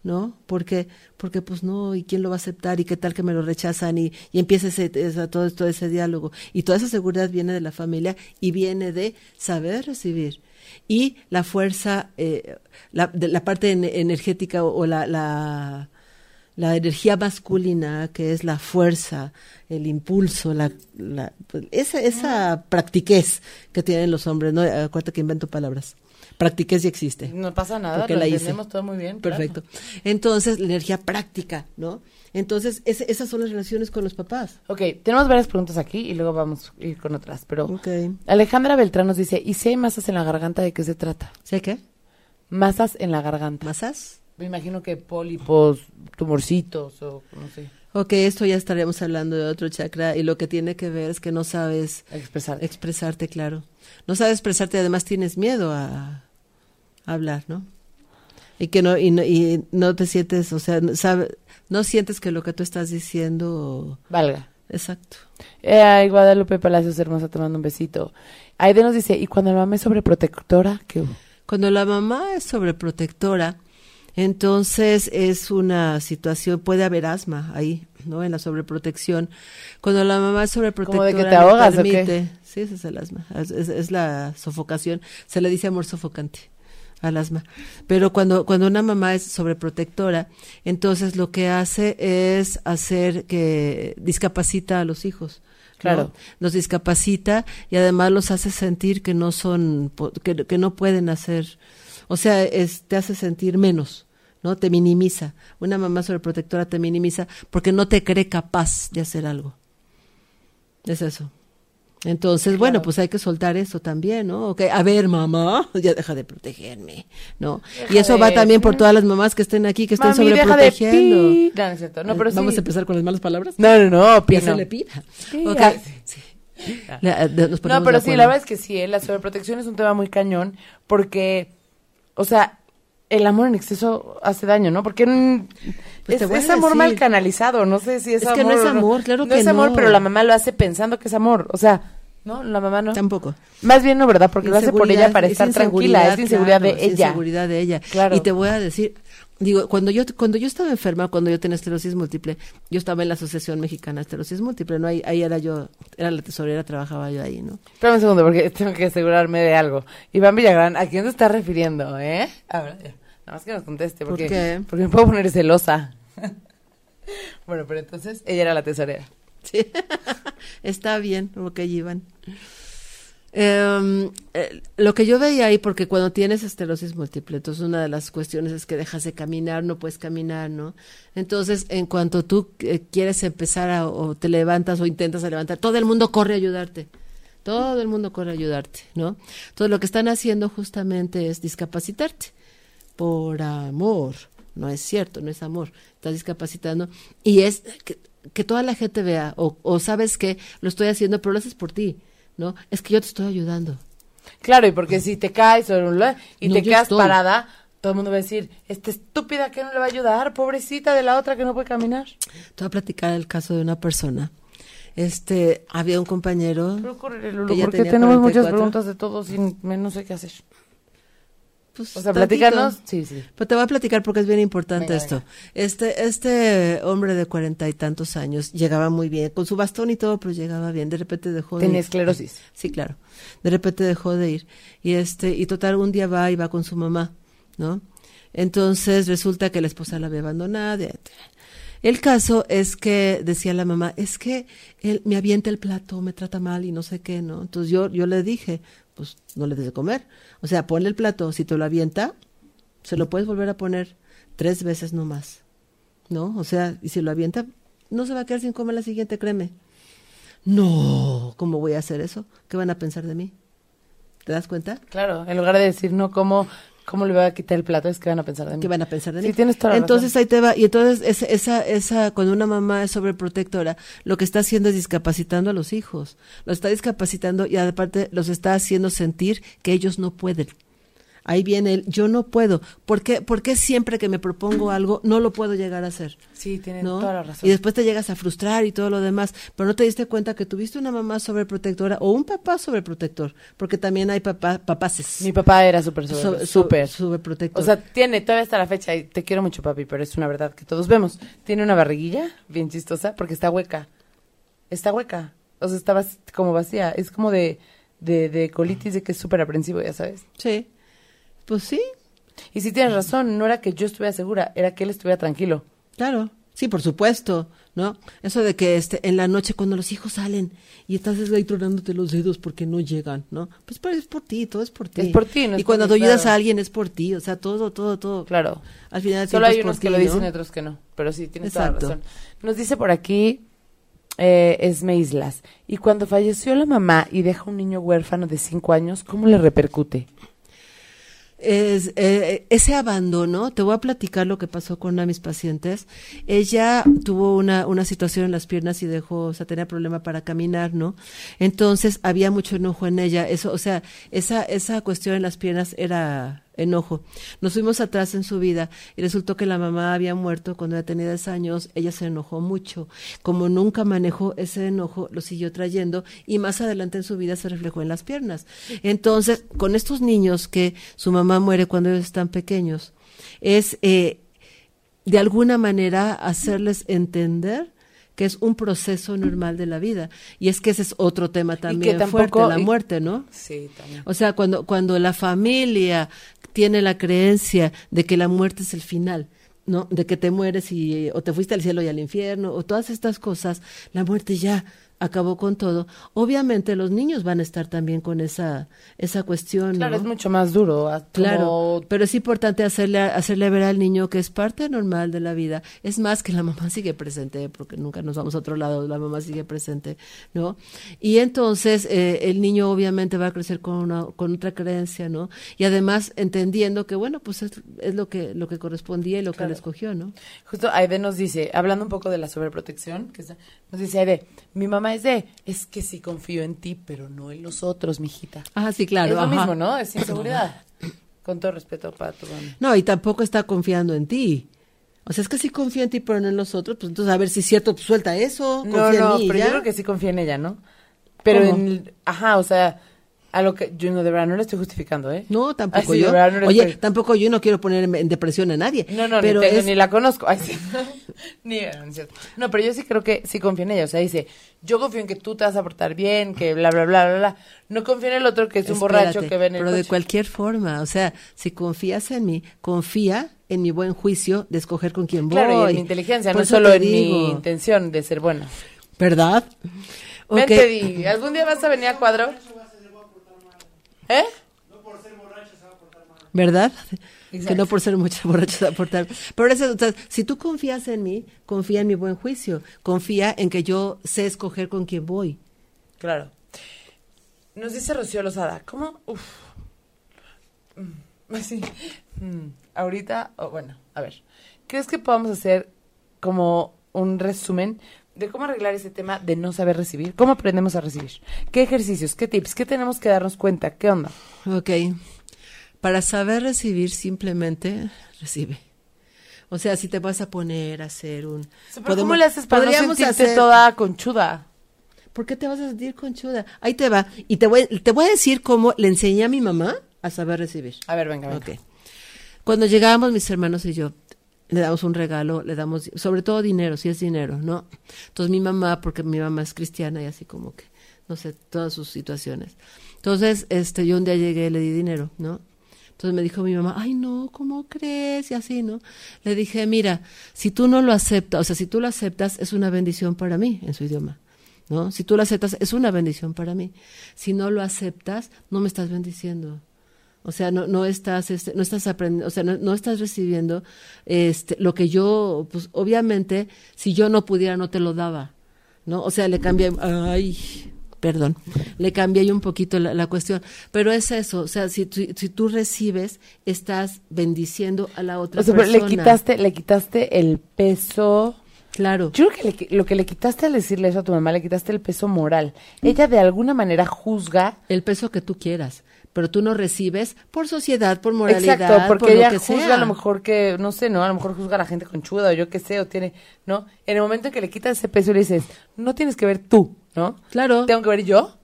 ¿No? Porque, porque pues no, ¿y quién lo va a aceptar? ¿Y qué tal que me lo rechazan? Y, y empieza ese, ese, todo, todo ese diálogo. Y toda esa seguridad viene de la familia y viene de saber recibir. Y la fuerza, eh, la, de, la parte en, energética o, o la, la, la energía masculina, que es la fuerza, el impulso, la, la esa, esa practiquez que tienen los hombres, ¿no? Acuérdate que invento palabras. Practiques y existe. No pasa nada, lo entendemos todo muy bien. Perfecto. Claro. Entonces, la energía práctica, ¿no? Entonces, es, esas son las relaciones con los papás. Ok, tenemos varias preguntas aquí y luego vamos a ir con otras, pero... Okay. Alejandra Beltrán nos dice, ¿y si hay masas en la garganta, de qué se trata? ¿Sí qué? Masas en la garganta. ¿Masas? Me imagino que pólipos, tumorcitos o no sé. Ok, esto ya estaremos hablando de otro chakra y lo que tiene que ver es que no sabes... Expresarte. Expresarte, claro. No sabes expresarte, además tienes miedo a... hablar, ¿no? Y que no y no, y no te sientes, o sea, sabe, no sientes que lo que tú estás diciendo valga. Exacto. Eh, ay, Guadalupe Palacios hermosa, te mando un besito. Aide nos dice, ¿y cuando la mamá es sobreprotectora? ¿Qué? Cuando la mamá es sobreprotectora, entonces es una situación, puede haber asma ahí, ¿no? En la sobreprotección. Cuando la mamá es sobreprotectora, como de que te ahogas, le permite, ¿o qué? Sí, ese es el asma, es, es, es la sofocación, se le dice amor sofocante. Al asma. Pero cuando, cuando una mamá es sobreprotectora, entonces lo que hace es hacer que discapacita a los hijos. Claro. ¿No? Los discapacita y además los hace sentir que no son, que, que no pueden hacer, o sea, es, te hace sentir menos, ¿no? Te minimiza. Una mamá sobreprotectora te minimiza porque no te cree capaz de hacer algo. Es eso. Entonces, claro. Bueno, pues hay que soltar eso también, ¿no? Okay, a ver, mamá, ya deja de protegerme, ¿no? Deja y eso de... va también por todas las mamás que estén aquí, que estén Mami, sobreprotegiendo. De no, no es cierto. No, pero ¿Vamos sí. a empezar con las malas palabras? No, no, no. Que no. Se le pida. Sí, okay. Ay, sí. Sí. La, nos no, pero sí, la verdad es que sí, ¿eh? La sobreprotección es un tema muy cañón porque, o sea, el amor en exceso hace daño, ¿no? Porque un, pues es, es amor mal canalizado, no sé si es, es amor. Es que no es amor, claro que no. No es amor, pero la mamá lo hace pensando que es amor, o sea, ¿no? La mamá no. Tampoco. Más bien no, ¿verdad? Porque lo hace por ella para estar tranquila, es inseguridad de ella. Es inseguridad de ella. Claro. Y te voy a decir, digo, cuando yo cuando yo estaba enferma, cuando yo tenía esclerosis múltiple, yo estaba en la Asociación Mexicana de Esclerosis Múltiple, ¿no? Ahí, ahí era yo, era la tesorera, trabajaba yo ahí, ¿no? Espera un segundo, porque tengo que asegurarme de algo. Iván Villagrán, ¿a quién te estás refiriendo, eh? Ahora, nada más que nos conteste, porque, ¿por qué? Porque me puedo poner celosa. Bueno, pero entonces, ella era la tesorera. Sí, está bien, ok, Iván. Um, eh, lo que yo veía ahí, porque cuando tienes esclerosis múltiple, entonces una de las cuestiones es que dejas de caminar, no puedes caminar, ¿no? Entonces, en cuanto tú eh, quieres empezar a, o te levantas o intentas a levantar, todo el mundo corre a ayudarte, todo el mundo corre a ayudarte, ¿no? Entonces, lo que están haciendo justamente es discapacitarte por amor, no es cierto, no es amor, estás discapacitando y es... que, que toda la gente vea, o, o sabes que lo estoy haciendo, pero lo haces por ti, ¿no? Es que yo te estoy ayudando. Claro, y porque si te caes o bla, y no, te quedas estoy. parada, todo el mundo va a decir, esta estúpida que no le va a ayudar, pobrecita de la otra que no puede caminar. Te voy a platicar el caso de una persona. Este, había un compañero... Pero corre, Lulú, que ya porque tenía tenemos cuarenta y cuatro muchas preguntas de todos y me, no sé qué hacer. Pues, o sea, platícanos. Sí, sí. Pero te voy a platicar porque es bien importante venga, esto. Venga. Este este hombre de cuarenta y tantos años llegaba muy bien, con su bastón y todo, pero llegaba bien. De repente dejó de ir. Tenía esclerosis. Sí, claro. De repente dejó de ir. Y este y total, un día va y va con su mamá, ¿no? Entonces resulta que la esposa la había abandonado. El caso es que decía la mamá, es que él me avienta el plato, me trata mal y no sé qué, ¿no? Entonces yo, yo le dije... pues no le des de comer, o sea, ponle el plato, si te lo avienta, se lo puedes volver a poner tres veces no más, ¿no? O sea, y si lo avienta, no se va a quedar sin comer la siguiente, créeme. No, ¿cómo voy a hacer eso? ¿Qué van a pensar de mí? ¿Te das cuenta? Claro, en lugar de decir, no, ¿cómo, cómo le voy a quitar el plato? Es que van a pensar de mí. ¿Qué van a pensar de mí? Sí, tienes toda la entonces razón. Ahí te va, y entonces esa, esa, esa, cuando una mamá es sobreprotectora, lo que está haciendo es discapacitando a los hijos, los está discapacitando y aparte los está haciendo sentir que ellos no pueden. Ahí viene el, yo no puedo. ¿Por qué, por qué siempre que me propongo algo, no lo puedo llegar a hacer? Sí, tienes ¿no? toda la razón. Y después te llegas a frustrar y todo lo demás, pero no te diste cuenta que tuviste una mamá sobreprotectora o un papá sobreprotector, porque también hay papá, papaces. Mi papá era súper sobre, super. sobreprotector. O sea, tiene, todavía hasta la fecha, y te quiero mucho, papi, pero es una verdad que todos vemos. Tiene una barriguilla bien chistosa porque está hueca. Está hueca. O sea, está vac- como vacía. Es como de, de, de colitis, de que es súper aprensivo, ya sabes. Sí. Pues sí. Y sí tienes razón, no era que yo estuviera segura, era que él estuviera tranquilo. Claro, sí, por supuesto, ¿no? Eso de que este, en la noche cuando los hijos salen y estás ahí tronándote los dedos porque no llegan, ¿no? Pues pero es por ti, todo es por ti. Es por ti, no. Y cuando tú ayudas claro. a alguien es por ti, o sea, todo, todo, todo. Claro. Al final solo hay unos que lo dicen y otros que no, pero sí, tienes toda la razón. Nos dice por aquí eh, Esme Islas, y cuando falleció la mamá y deja un niño huérfano de cinco años, ¿cómo le repercute? Es, eh, ese abandono, te voy a platicar lo que pasó con una de mis pacientes. Ella tuvo una, una situación en las piernas y dejó, o sea, tenía problema para caminar, ¿no? Entonces había mucho enojo en ella, eso, o sea, esa, esa cuestión en las piernas era enojo. Nos fuimos atrás en su vida y resultó que la mamá había muerto cuando ella tenía diez años, ella se enojó mucho. Como nunca manejó ese enojo, lo siguió trayendo y más adelante en su vida se reflejó en las piernas. Entonces, con estos niños que su mamá muere cuando ellos están pequeños, es eh, de alguna manera hacerles entender que es un proceso normal de la vida, y es que ese es otro tema también tampoco, fuerte, la y, muerte, ¿no? Sí, también. O sea, cuando cuando la familia tiene la creencia de que la muerte es el final, ¿no? De que te mueres y o te fuiste al cielo y al infierno, o todas estas cosas, la muerte ya acabó con todo. Obviamente los niños van a estar también con esa esa cuestión, claro, ¿no? Es mucho más duro. Como... Claro, pero es importante hacerle hacerle ver al niño que es parte normal de la vida. Es más, que la mamá sigue presente, porque nunca nos vamos a otro lado, la mamá sigue presente, ¿no? Y entonces eh, el niño obviamente va a crecer con una, con otra creencia, ¿no? Y además entendiendo que, bueno, pues es, es lo que lo que correspondía y lo claro. que le escogió, ¿no? Justo Aide nos dice, hablando un poco de la sobreprotección, que está, nos dice Aide, mi mamá es de, es que sí confío en ti, pero no en los otros, mijita. Ah, sí, claro. Es lo ajá. mismo, ¿no? Es inseguridad. Con todo respeto para tu mamá. No, y tampoco está confiando en ti. O sea, es que sí confía en ti, pero no en los otros. Pues entonces, a ver si es cierto, pues, suelta eso, no, confía no, en mí. No, pero ¿ya? Yo creo que sí confía en ella, ¿no? Pero ¿cómo? En, el, ajá, o sea... A lo que yo no, de verdad, no lo estoy justificando, ¿eh? No, tampoco ay, sí, yo. Verdad, no. Oye, estoy... tampoco yo no quiero poner en depresión a nadie. No, no, pero ni, tengo, es... ni la conozco. Ay, sí. Ni, no, es cierto. No, pero yo sí creo que sí confío en ella. O sea, dice, yo confío en que tú te vas a portar bien, que bla, bla, bla, bla, bla. No confío en el otro que es espérate, un borracho que ve en el pero coche. De cualquier forma, o sea, si confías en mí, confía en mi buen juicio de escoger con quién voy. Claro, y en mi inteligencia, por no solo en mi intención de ser buena. ¿Verdad? Vente, okay. Di, ¿algún día vas a venir a cuadro? ¿Eh? No por ser borracho se va a portar mal. ¿Verdad? Exacto. Que no por ser mucho borracho se va a portar mal. Pero eso, o sea, si tú confías en mí, confía en mi buen juicio, confía en que yo sé escoger con quién voy. Claro. Nos dice Rocío Lozada, ¿cómo? Uf. Sí. Ahorita, oh, bueno, a ver. ¿Crees que podamos hacer como un resumen de cómo arreglar ese tema de no saber recibir. ¿Cómo aprendemos a recibir? ¿Qué ejercicios, qué tips, qué tenemos que darnos cuenta? ¿Qué onda? Ok. Para saber recibir, simplemente recibe. O sea, si te vas a poner a hacer un... Pero podemos, ¿cómo le haces para no sentirte hacer... toda conchuda? ¿Por qué te vas a sentir conchuda? Ahí te va. Y te voy, te voy a decir cómo le enseñé a mi mamá a saber recibir. A ver, venga, venga. Okay. Cuando llegábamos, mis hermanos y yo, le damos un regalo, le damos, sobre todo dinero, si es dinero, ¿no? Entonces mi mamá, porque mi mamá es cristiana y así como que, no sé, todas sus situaciones. Entonces, este, yo un día llegué y le di dinero, ¿no? Entonces me dijo mi mamá, ay no, ¿cómo crees? Y así, ¿no? Le dije, mira, si tú no lo aceptas, o sea, si tú lo aceptas, es una bendición para mí, en su idioma, ¿no? Si tú lo aceptas, es una bendición para mí. Si no lo aceptas, no me estás bendiciendo. O sea, no, no estás, este, no estás aprendiendo, o sea, no, no estás recibiendo este, lo que yo, pues, obviamente, si yo no pudiera, no te lo daba, ¿no? O sea, le cambié, ay, perdón, le cambié un poquito la, la cuestión, pero es eso, o sea, si, si, si tú recibes, estás bendiciendo a la otra o sea, persona. Pero le quitaste, le quitaste el peso... Claro. Yo creo que le, lo que le quitaste al decirle eso a tu mamá, le quitaste el peso moral. Ella de alguna manera juzga... El peso que tú quieras, pero tú no recibes por sociedad, por moralidad, exacto, porque por ella lo que juzga sea. A lo mejor que, no sé, no, a lo mejor juzga a la gente conchuda o yo qué sé, o tiene, ¿no? En el momento en que le quitas ese peso y le dices, no tienes que ver tú, ¿no? Claro. ¿Tengo que ver yo?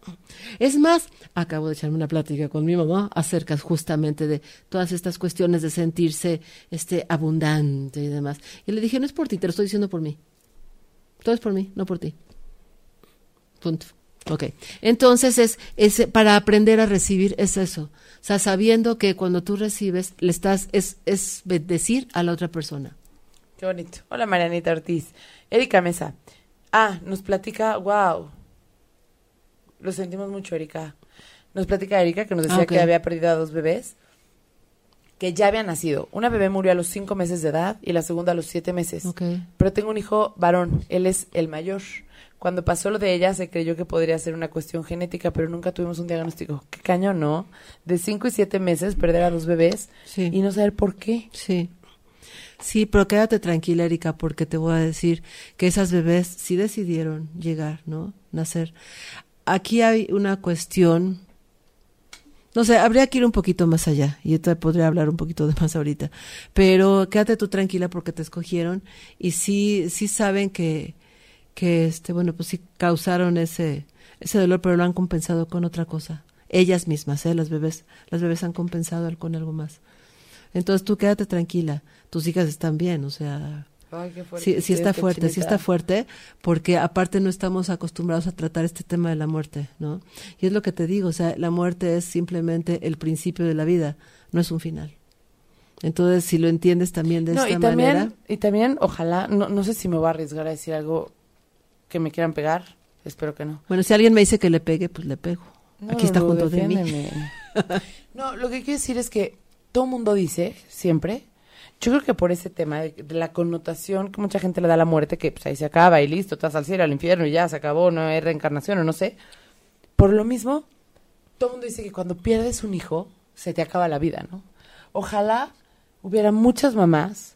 Es más, acabo de echarme una plática con mi mamá acerca justamente de todas estas cuestiones de sentirse este abundante y demás. Y le dije, no es por ti, te lo estoy diciendo por mí. Todo es por mí, no por ti. Punto. Ok. Entonces, es, es para aprender a recibir es eso. O sea, sabiendo que cuando tú recibes, le estás, es, es bendecir a la otra persona. Qué bonito. Hola, Marianita Ortiz. Erika Mesa. Ah, nos platica, wow. Lo sentimos mucho, Erika. Nos platica Erika que nos decía okay. que había perdido a dos bebés que ya habían nacido. Una bebé murió a los cinco meses de edad y la segunda a los siete meses. Okay. Pero tengo un hijo varón, él es el mayor. Cuando pasó lo de ella se creyó que podría ser una cuestión genética, pero nunca tuvimos un diagnóstico. Qué cañón, ¿no? De cinco y siete meses perder a dos bebés sí. y no saber por qué. Sí. Sí, pero quédate tranquila, Erika, porque te voy a decir que esas bebés sí decidieron llegar, ¿no? Nacer. Aquí hay una cuestión, no sé, habría que ir un poquito más allá, y yo te podría hablar un poquito de más ahorita, pero quédate tú tranquila porque te escogieron y sí, sí saben que, que este, bueno, pues sí causaron ese, ese dolor, pero lo han compensado con otra cosa, ellas mismas, eh, las bebés, las bebés han compensado con algo más. Entonces tú quédate tranquila, tus hijas están bien, o sea... Ay, qué fuerte, sí, sí está fuerte, sí está fuerte, porque aparte no estamos acostumbrados a tratar este tema de la muerte, ¿no? Y es lo que te digo, o sea, la muerte es simplemente el principio de la vida, no es un final. Entonces, si lo entiendes también de no, esta y también, manera... Y también, ojalá, no, no sé si me voy a arriesgar a decir algo que me quieran pegar, espero que no. Bueno, si alguien me dice que le pegue, pues le pego. No, aquí está no, junto de mí. No, lo que quiero decir es que todo mundo dice, siempre... Yo creo que por ese tema de, de la connotación que mucha gente le da a la muerte, que pues ahí se acaba y listo, estás al cielo, al infierno y ya se acabó, no hay reencarnación o no sé. Por lo mismo, todo el mundo dice que cuando pierdes un hijo, se te acaba la vida, ¿no? Ojalá hubiera muchas mamás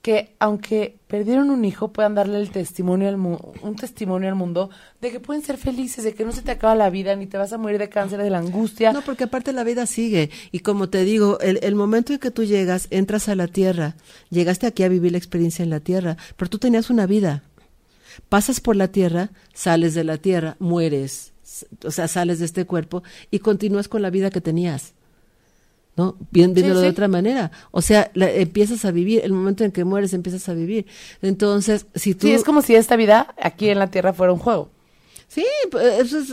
que, aunque perdieron un hijo, puedan darle el testimonio al mu- un testimonio al mundo de que pueden ser felices, de que no se te acaba la vida, ni te vas a morir de cáncer, de la angustia. No, porque aparte la vida sigue. Y como te digo, el, el momento en que tú llegas, entras a la tierra, llegaste aquí a vivir la experiencia en la tierra, pero tú tenías una vida. Pasas por la tierra, sales de la tierra, mueres, o sea, sales de este cuerpo y continúas con la vida que tenías. ¿No? Bien, viéndolo sí, sí. de otra manera. O sea, la, empiezas a vivir, el momento en que mueres empiezas a vivir. Entonces, si tú... Sí, es como si esta vida aquí en la Tierra fuera un juego. Sí, eso es...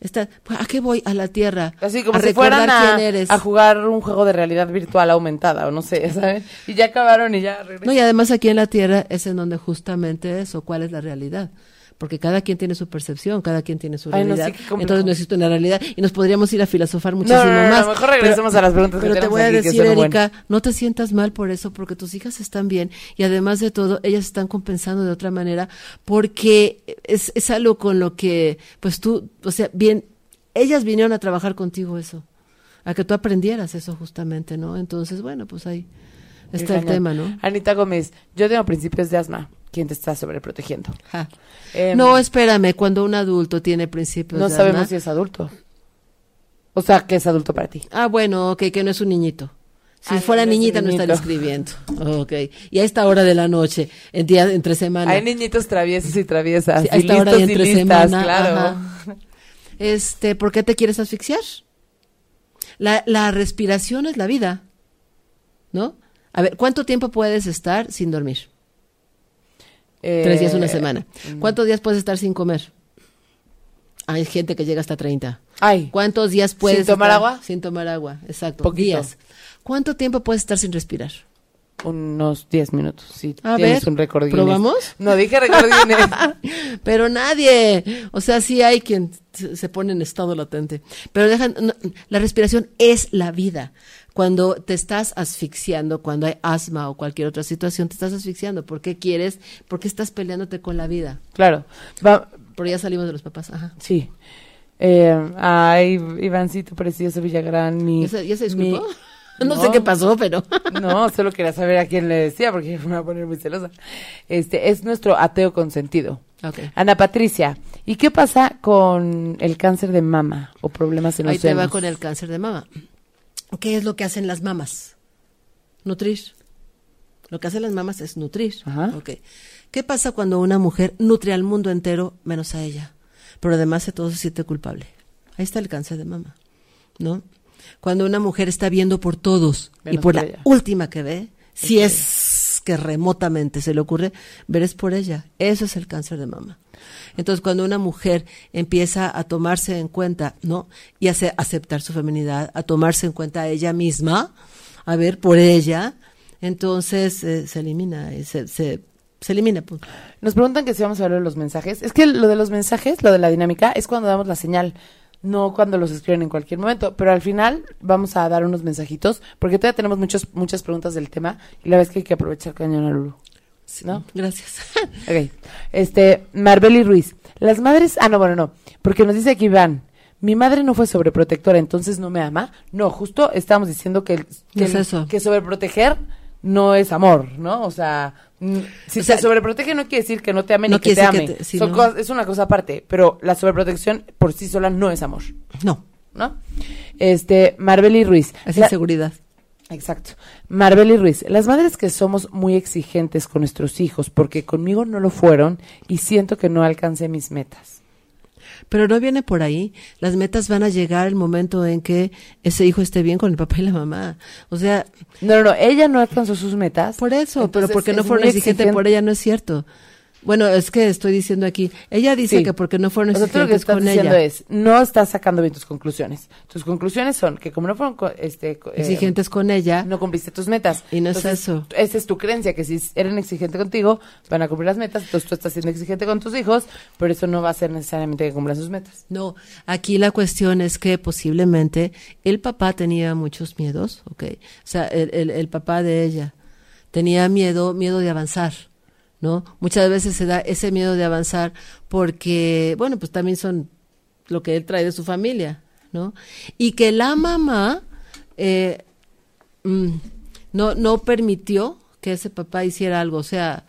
Está, ¿a qué voy? A la Tierra. Así como a si fueran a, a jugar un juego de realidad virtual aumentada, o no sé, ¿sabes? Y ya acabaron y ya regresaron. No, y además aquí en la Tierra es en donde justamente eso, ¿cuál es la realidad? Porque cada quien tiene su percepción, cada quien tiene su realidad. Ay, no, sí, entonces no existe una realidad y nos podríamos ir a filosofar muchísimo no, no, no, más. No, mejor regresemos pero, a las preguntas que tenemos. Pero te voy a decir, Erika, buenas. No te sientas mal por eso, porque tus hijas están bien y además de todo, ellas están compensando de otra manera, porque es, es algo con lo que, pues tú, o sea, bien, ellas vinieron a trabajar contigo eso, a que tú aprendieras eso justamente, ¿no? Entonces, bueno, pues ahí está el tema, ¿no? Anita Gómez, yo tengo principios de asma. quien te está sobreprotegiendo. Ja. Eh, no, espérame, cuando un adulto tiene principios no de sabemos alma, si es adulto. O sea, que es adulto para ti. Ah, bueno, ok, que no es un niñito. Si Ay, fuera no niñita es no estaría escribiendo. Ok, y a esta hora de la noche, en día, entre semana. Hay niñitos traviesos y traviesas, sí, a esta y hora y entre listas, semana, claro. Ajá. Este, ¿por qué te quieres asfixiar? La, la respiración es la vida, ¿no? A ver, ¿cuánto tiempo puedes estar sin dormir? Eh, Tres días, una semana. ¿Cuántos días puedes estar sin comer? Hay gente que llega hasta treinta. Ay. ¿Cuántos días puedes estar? ¿Sin tomar agua? Sin tomar agua, exacto. Poquito. Días. ¿Cuánto tiempo puedes estar sin respirar? Unos diez minutos, sí. A ver, un récord Guinness. ¿Probamos? No, dije récord Guinness. Pero nadie, o sea, sí hay quien se pone en estado latente. Pero dejan, no, la respiración es la vida. Cuando te estás asfixiando, cuando hay asma o cualquier otra situación, te estás asfixiando. ¿Por qué quieres? ¿Por qué estás peleándote con la vida? Claro. Va. Pero ya salimos de los papás, ajá. Sí. Eh, ay, Ivancito precioso Villagrán. Mi, ¿Ya, se, ¿Ya se disculpó? Mi... No, no sé qué pasó, pero... No, solo quería saber a quién le decía, porque me va a poner muy celosa. Este, es nuestro ateo consentido. Okay. Ana Patricia, ¿y qué pasa con el cáncer de mama o problemas en los senos? Ahí te va con el cáncer de mama. ¿Qué es lo que hacen las mamas? Nutrir. Lo que hacen las mamas es nutrir. Ajá. Okay. ¿Qué pasa cuando una mujer nutre al mundo entero menos a ella? Pero además de todo se siente culpable. Ahí está el cáncer de mama, ¿no? Cuando una mujer está viendo por todos menos y por la ella. Última que ve, si okay. es que remotamente se le ocurre, ver es por ella. Eso es el cáncer de mama. Entonces, cuando una mujer empieza a tomarse en cuenta, ¿no? Y a aceptar su feminidad, a tomarse en cuenta a ella misma, a ver por ella, entonces eh, se elimina, eh, se... se Se elimina, pues. Nos preguntan que si vamos a hablar de los mensajes. Es que lo de los mensajes, lo de la dinámica, es cuando damos la señal, no cuando los escriben en cualquier momento. Pero al final vamos a dar unos mensajitos, porque todavía tenemos muchos, muchas preguntas del tema, y la verdad es que hay que aprovechar cañón a Lulú. Sí, ¿no? Gracias. Okay. Este, Marbeli Ruiz. Las madres... Ah, no, bueno, no. Porque nos dice aquí Iván, mi madre no fue sobreprotectora, entonces no me ama. No, justo estamos diciendo que... que es eso. Que sobreproteger... no es amor, ¿no? O sea, si o sea, se sobreprotege no quiere decir que no te amen no y que te amen. Si Son no. cosas, es una cosa aparte, pero la sobreprotección por sí sola no es amor. No. ¿No? Este, Marbeli Ruiz. Es la, inseguridad. Exacto. Marbeli Ruiz. Las madres que somos muy exigentes con nuestros hijos porque conmigo no lo fueron y siento que no alcancé mis metas. Pero no viene por ahí. Las metas van a llegar el momento en que ese hijo esté bien con el papá y la mamá. O sea... No, no, no. Ella no alcanzó sus metas. Por eso, pero porque no fueron exigentes por ella no es cierto. Bueno, es que estoy diciendo aquí. Ella dice sí. que porque no fueron exigentes con ella. O sea, tú lo que estás diciendo es, no estás sacando bien tus conclusiones. Tus conclusiones son que como no fueron este, eh, exigentes con ella... No cumpliste tus metas. Y no entonces, es eso. Esa es tu creencia, que si eran exigentes contigo, van a cumplir las metas. Entonces tú estás siendo exigente con tus hijos, pero eso no va a ser necesariamente que cumplan sus metas. No, aquí la cuestión es que posiblemente el papá tenía muchos miedos, ¿ok? O sea, el, el, el papá de ella tenía miedo, miedo de avanzar. ¿No? Muchas veces se da ese miedo de avanzar porque, bueno, pues también son lo que él trae de su familia, ¿no? Y que la mamá eh, mm, no, no permitió que ese papá hiciera algo, o sea,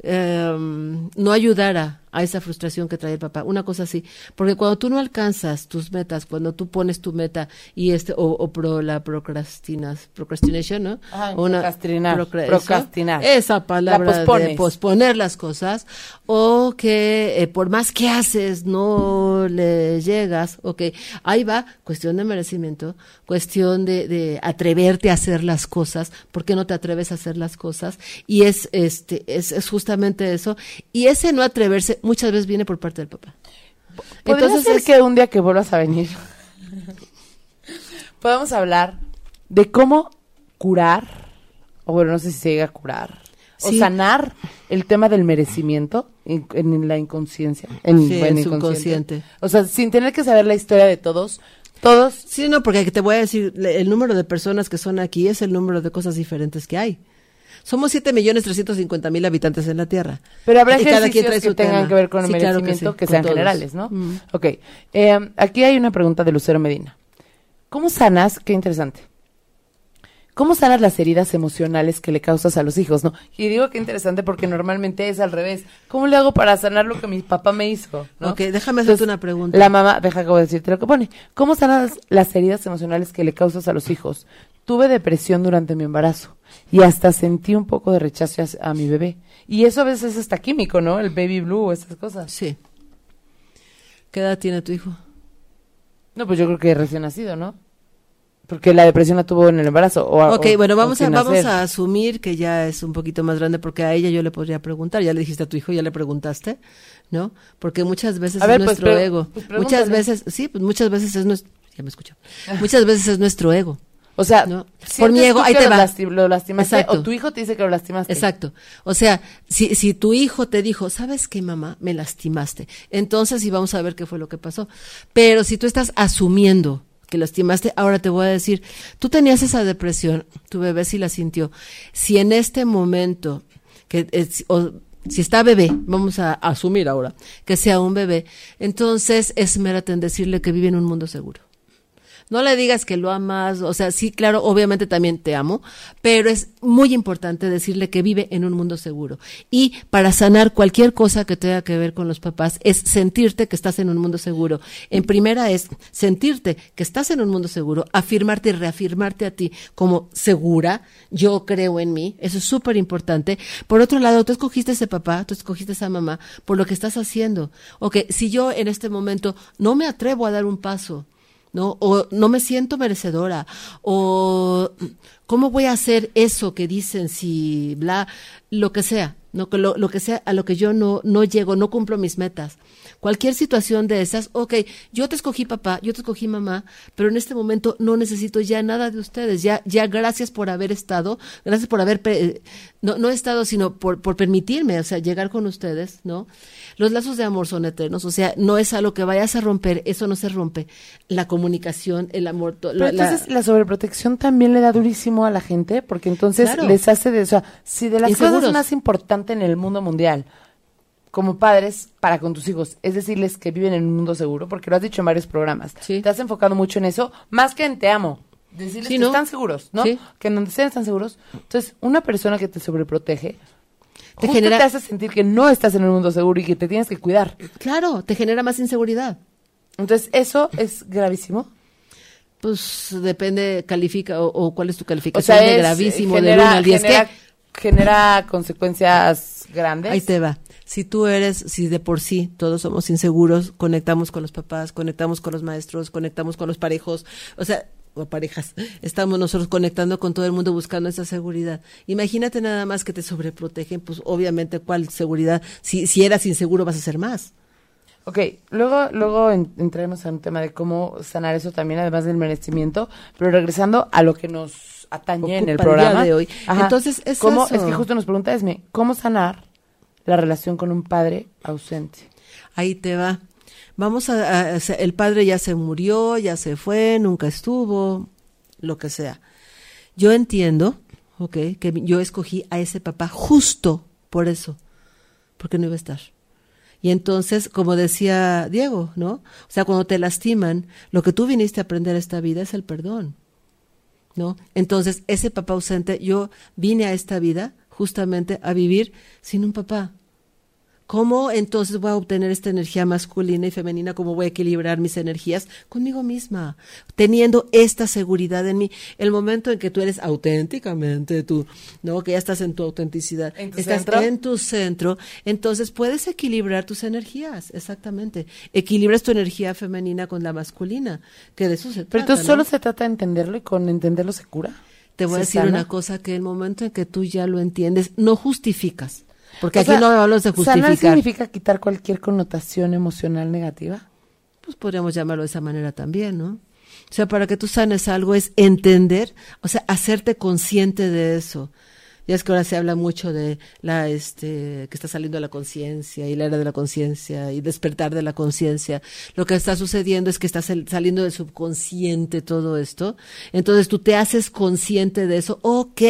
eh, no ayudara a esa frustración que trae el papá, una cosa así. Porque cuando tú no alcanzas tus metas, cuando tú pones tu meta y este o, o pro, la procrastinas, procrastination, ¿no? Ajá, una, procrastinar, procra procrastinar. Eso, esa palabra la de posponer las cosas, o que eh, por más que haces no le llegas, ok, ahí va, cuestión de merecimiento, cuestión de, de atreverte a hacer las cosas, ¿por qué no te atreves a hacer las cosas? Y es, este, es, es justamente eso, y ese no atreverse muchas veces viene por parte del papá. ¿Podría Entonces ser es... que un día que vuelvas a venir podemos hablar de cómo curar, o bueno, no sé si se llega a curar, sí. o sanar el tema del merecimiento en, en la inconsciencia, en, sí, en el inconsciente. subconsciente? O sea, sin tener que saber la historia de todos, todos. Sí, no, porque te voy a decir, el número de personas que son aquí es el número de cosas diferentes que hay. Somos siete millones trescientos cincuenta mil habitantes en la Tierra. Pero habrá ejercicios que tengan que ver con el merecimiento, que sean generales, ¿no? Mm. Ok. Eh, aquí hay una pregunta de Lucero Medina. ¿Cómo sanas? Qué interesante. ¿Cómo sanas las heridas emocionales que le causas a los hijos? ¿No? Y digo que interesante porque normalmente es al revés. ¿Cómo le hago para sanar lo que mi papá me hizo? ¿No? Ok, déjame hacerte Entonces, una pregunta. La mamá, deja como decirte lo que pone. ¿Cómo sanas las heridas emocionales que le causas a los hijos? Tuve depresión durante mi embarazo y hasta sentí un poco de rechazo a, a mi bebé. Y eso a veces está químico, ¿no? El baby blue, esas cosas. Sí. ¿Qué edad tiene tu hijo? No, pues yo creo que recién nacido, ¿no? Porque la depresión la tuvo en el embarazo. O, ok, o, bueno, vamos, a, vamos a asumir que ya es un poquito más grande, porque a ella yo le podría preguntar. Ya le dijiste a tu hijo, ya le preguntaste, ¿no? Porque muchas veces a es ver, nuestro pues, ego. Pues, muchas veces, sí, pues muchas veces es nuestro... Ya me escuchó. Muchas veces es nuestro ego. O sea, ¿no? Por mi ego, ahí te va. Lasti lo lastimaste. Exacto. O tu hijo te dice que lo lastimaste. Exacto. O sea, si, si tu hijo te dijo, ¿sabes qué, mamá? Me lastimaste. Entonces, sí, vamos a ver qué fue lo que pasó. Pero si tú estás asumiendo que lastimaste, ahora te voy a decir, tú tenías esa depresión, tu bebé sí la sintió. Si en este momento, que es, o, si está bebé, vamos a asumir ahora, que sea un bebé, entonces esmérate en decirle que vive en un mundo seguro. No le digas que lo amas, o sea, sí, claro, obviamente también te amo, pero es muy importante decirle que vive en un mundo seguro. Y para sanar cualquier cosa que tenga que ver con los papás es sentirte que estás en un mundo seguro. En primera es sentirte que estás en un mundo seguro, afirmarte y reafirmarte a ti como segura, yo creo en mí, eso es súper importante. Por otro lado, tú escogiste ese papá, tú escogiste esa mamá por lo que estás haciendo. Ok, si yo en este momento no me atrevo a dar un paso, ¿no? O no me siento merecedora, o cómo voy a hacer eso que dicen si bla, lo que sea, no lo, lo que sea a lo que yo no, no llego, no cumplo mis metas. Cualquier situación de esas, ok, yo te escogí papá, yo te escogí mamá, pero en este momento no necesito ya nada de ustedes, ya ya gracias por haber estado, gracias por haber, eh, no, no he estado, sino por, por permitirme, o sea, llegar con ustedes, ¿no? Los lazos de amor son eternos, o sea, no es algo que vayas a romper, eso no se rompe, la comunicación, el amor. Pero la, entonces la, la sobreprotección también le da durísimo a la gente, porque entonces claro, les hace, de, o sea, si de las inseguros, cosas más importantes en el mundo mundial, como padres para con tus hijos, es decirles que viven en un mundo seguro, porque lo has dicho en varios programas, sí, te has enfocado mucho en eso, más que en te amo, decirles sí, que ¿no? están seguros, ¿no? Sí. Que en donde sean están seguros. Entonces, una persona que te sobreprotege, te justo genera... te hace sentir que no estás en un mundo seguro y que te tienes que cuidar. Claro, te genera más inseguridad. Entonces, ¿eso es gravísimo? Pues depende, califica, o, o cuál es tu calificación, o sea, es, de gravísimo, genera, del uno al diez, genera, ¿qué? Genera consecuencias grandes. Ahí te va. Si tú eres, si de por sí todos somos inseguros, conectamos con los papás, conectamos con los maestros, conectamos con los parejos, o sea, o parejas, estamos nosotros conectando con todo el mundo buscando esa seguridad. Imagínate nada más que te sobreprotegen, pues obviamente cuál seguridad, si, si eras inseguro vas a ser más. Ok, luego, luego en, entraremos en un tema de cómo sanar eso también, además del merecimiento, pero regresando a lo que nos atañe en el programa de hoy. Ajá. Entonces, es ¿cómo, eso? Es que justo nos pregunta Esme, ¿cómo sanar la relación con un padre ausente? Ahí te va. Vamos a, a, el padre ya se murió, ya se fue, nunca estuvo, lo que sea. Yo entiendo, ok, que yo escogí a ese papá justo por eso, porque no iba a estar. Y entonces, como decía Diego, ¿no? O sea, cuando te lastiman, lo que tú viniste a aprender esta vida es el perdón, ¿no? Entonces, ese papá ausente, yo vine a esta vida justamente a vivir sin un papá. ¿Cómo entonces voy a obtener esta energía masculina y femenina? ¿Cómo voy a equilibrar mis energías? Conmigo misma, teniendo esta seguridad en mí. El momento en que tú eres auténticamente tú, ¿no? Que ya estás en tu autenticidad, ¿En tu estás centro? en tu centro, entonces puedes equilibrar tus energías, exactamente. Equilibras tu energía femenina con la masculina, que de eso se trata. Pero entonces, ¿no? Solo se trata de entenderlo, y con entenderlo se cura. Te voy a decir sana. una cosa, que el momento en que tú ya lo entiendes, no justificas. Porque o aquí sea, no hablamos de justificar. ¿Sanar significa quitar cualquier connotación emocional negativa? Pues podríamos llamarlo de esa manera también, ¿no? O sea, para que tú sanes algo es entender, o sea, hacerte consciente de eso. Ya es que ahora se habla mucho de la, este, que está saliendo la conciencia y la era de la conciencia y despertar de la conciencia. Lo que está sucediendo es que está saliendo del subconsciente todo esto. Entonces tú te haces consciente de eso. Ok,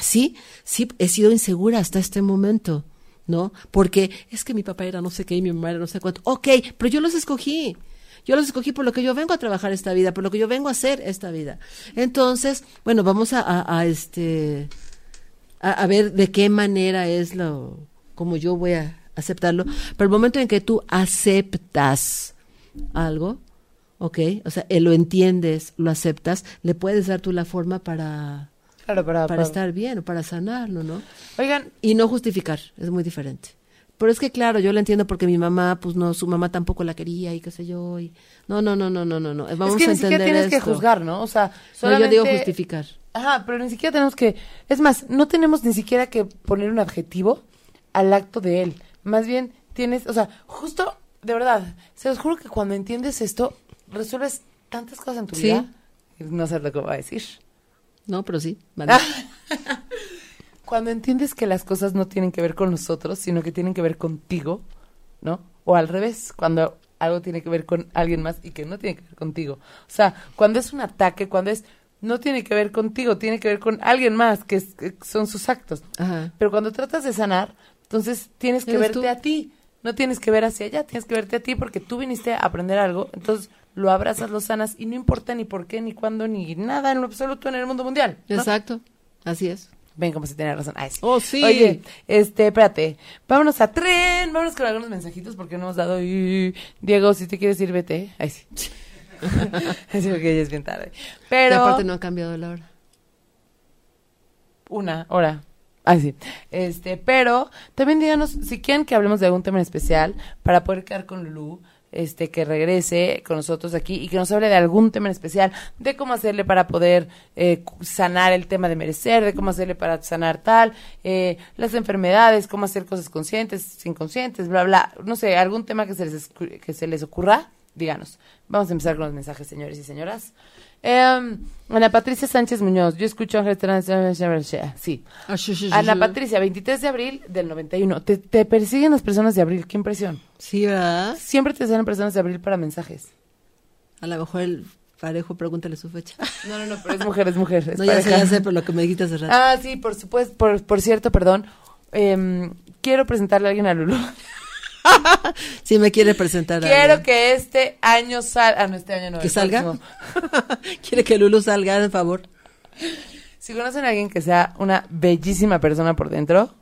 sí, sí, he sido insegura hasta este momento, ¿no? Porque es que mi papá era no sé qué y mi mamá era no sé cuánto. Ok, pero yo los escogí. Yo los escogí por lo que yo vengo a trabajar esta vida, por lo que yo vengo a hacer esta vida. Entonces, bueno, vamos a, a, a este a, a ver de qué manera es lo como yo voy a aceptarlo. Pero el momento en que tú aceptas algo, ¿ok? O sea, lo entiendes, lo aceptas, le puedes dar tú la forma para claro, para, para, para estar bien o para sanarlo, ¿no? Oigan, y no justificar, es muy diferente. Pero es que claro, yo la entiendo porque mi mamá, pues no, su mamá tampoco la quería y qué sé yo. Y... No, no, no, no, no, no, no. Vamos es que a entender esto. Ni siquiera tienes esto. que juzgar, ¿no? O sea, solamente... No, yo digo justificar. Ajá, pero ni siquiera tenemos que... Es más, no tenemos ni siquiera que poner un adjetivo al acto de él. Más bien tienes... O sea, justo, de verdad, se los juro que cuando entiendes esto, resuelves tantas cosas en tu ¿Sí? vida. No sé lo que voy a decir. No, pero sí. Vale. Cuando entiendes que las cosas no tienen que ver con nosotros, sino que tienen que ver contigo, ¿no? O al revés, cuando algo tiene que ver con alguien más y que no tiene que ver contigo. O sea, cuando es un ataque, cuando es, no tiene que ver contigo, tiene que ver con alguien más, que, es, que son sus actos. Ajá. Pero cuando tratas de sanar, entonces tienes que verte tú? a ti, no tienes que ver hacia allá, tienes que verte a ti porque tú viniste a aprender algo, entonces... lo abrazas, lo sanas, y no importa ni por qué, ni cuándo, ni nada en lo absoluto en el mundo mundial, ¿no? Exacto, así es. Ven como si tenía razón. Ay, sí. ¡Oh, sí! Oye, este, espérate, vámonos a tren, vámonos con algunos mensajitos porque no hemos dado... Diego, si te quieres ir, vete. Ay, sí. Así porque ya es bien tarde. Pero... Y aparte no ha cambiado la hora. Una hora. Ay, sí. Este, pero también díganos si quieren que hablemos de algún tema en especial para poder quedar con Lulú. Este, que regrese con nosotros aquí y que nos hable de algún tema en especial, de cómo hacerle para poder eh, sanar el tema de merecer, de cómo hacerle para sanar tal, eh, las enfermedades, cómo hacer cosas conscientes, inconscientes, bla, bla, no sé, algún tema que se les, que se les ocurra, díganos. Vamos a empezar con los mensajes, señores y señoras. Eh, Ana Patricia Sánchez Muñoz, yo escucho Ángeles Terrenales, sí. Ana Patricia, veintitrés de abril del noventa y uno, te, te persiguen las personas de abril, qué impresión. Sí, ¿verdad? Siempre te salen personas de abril para mensajes. A lo mejor el parejo, pregúntale su fecha. No, no, no, pero es mujer, es mujer. Es no, ya sé, ya sé, por lo que me dijiste hace rato. Ah, sí, por supuesto, por, por cierto, perdón, eh, quiero presentarle a alguien a Lulú. Si me quiere presentar quiero a que este año salga ah, no, este año no, que salga quiere que Lulú salga, de favor. Si conocen a alguien que sea una bellísima persona por dentro,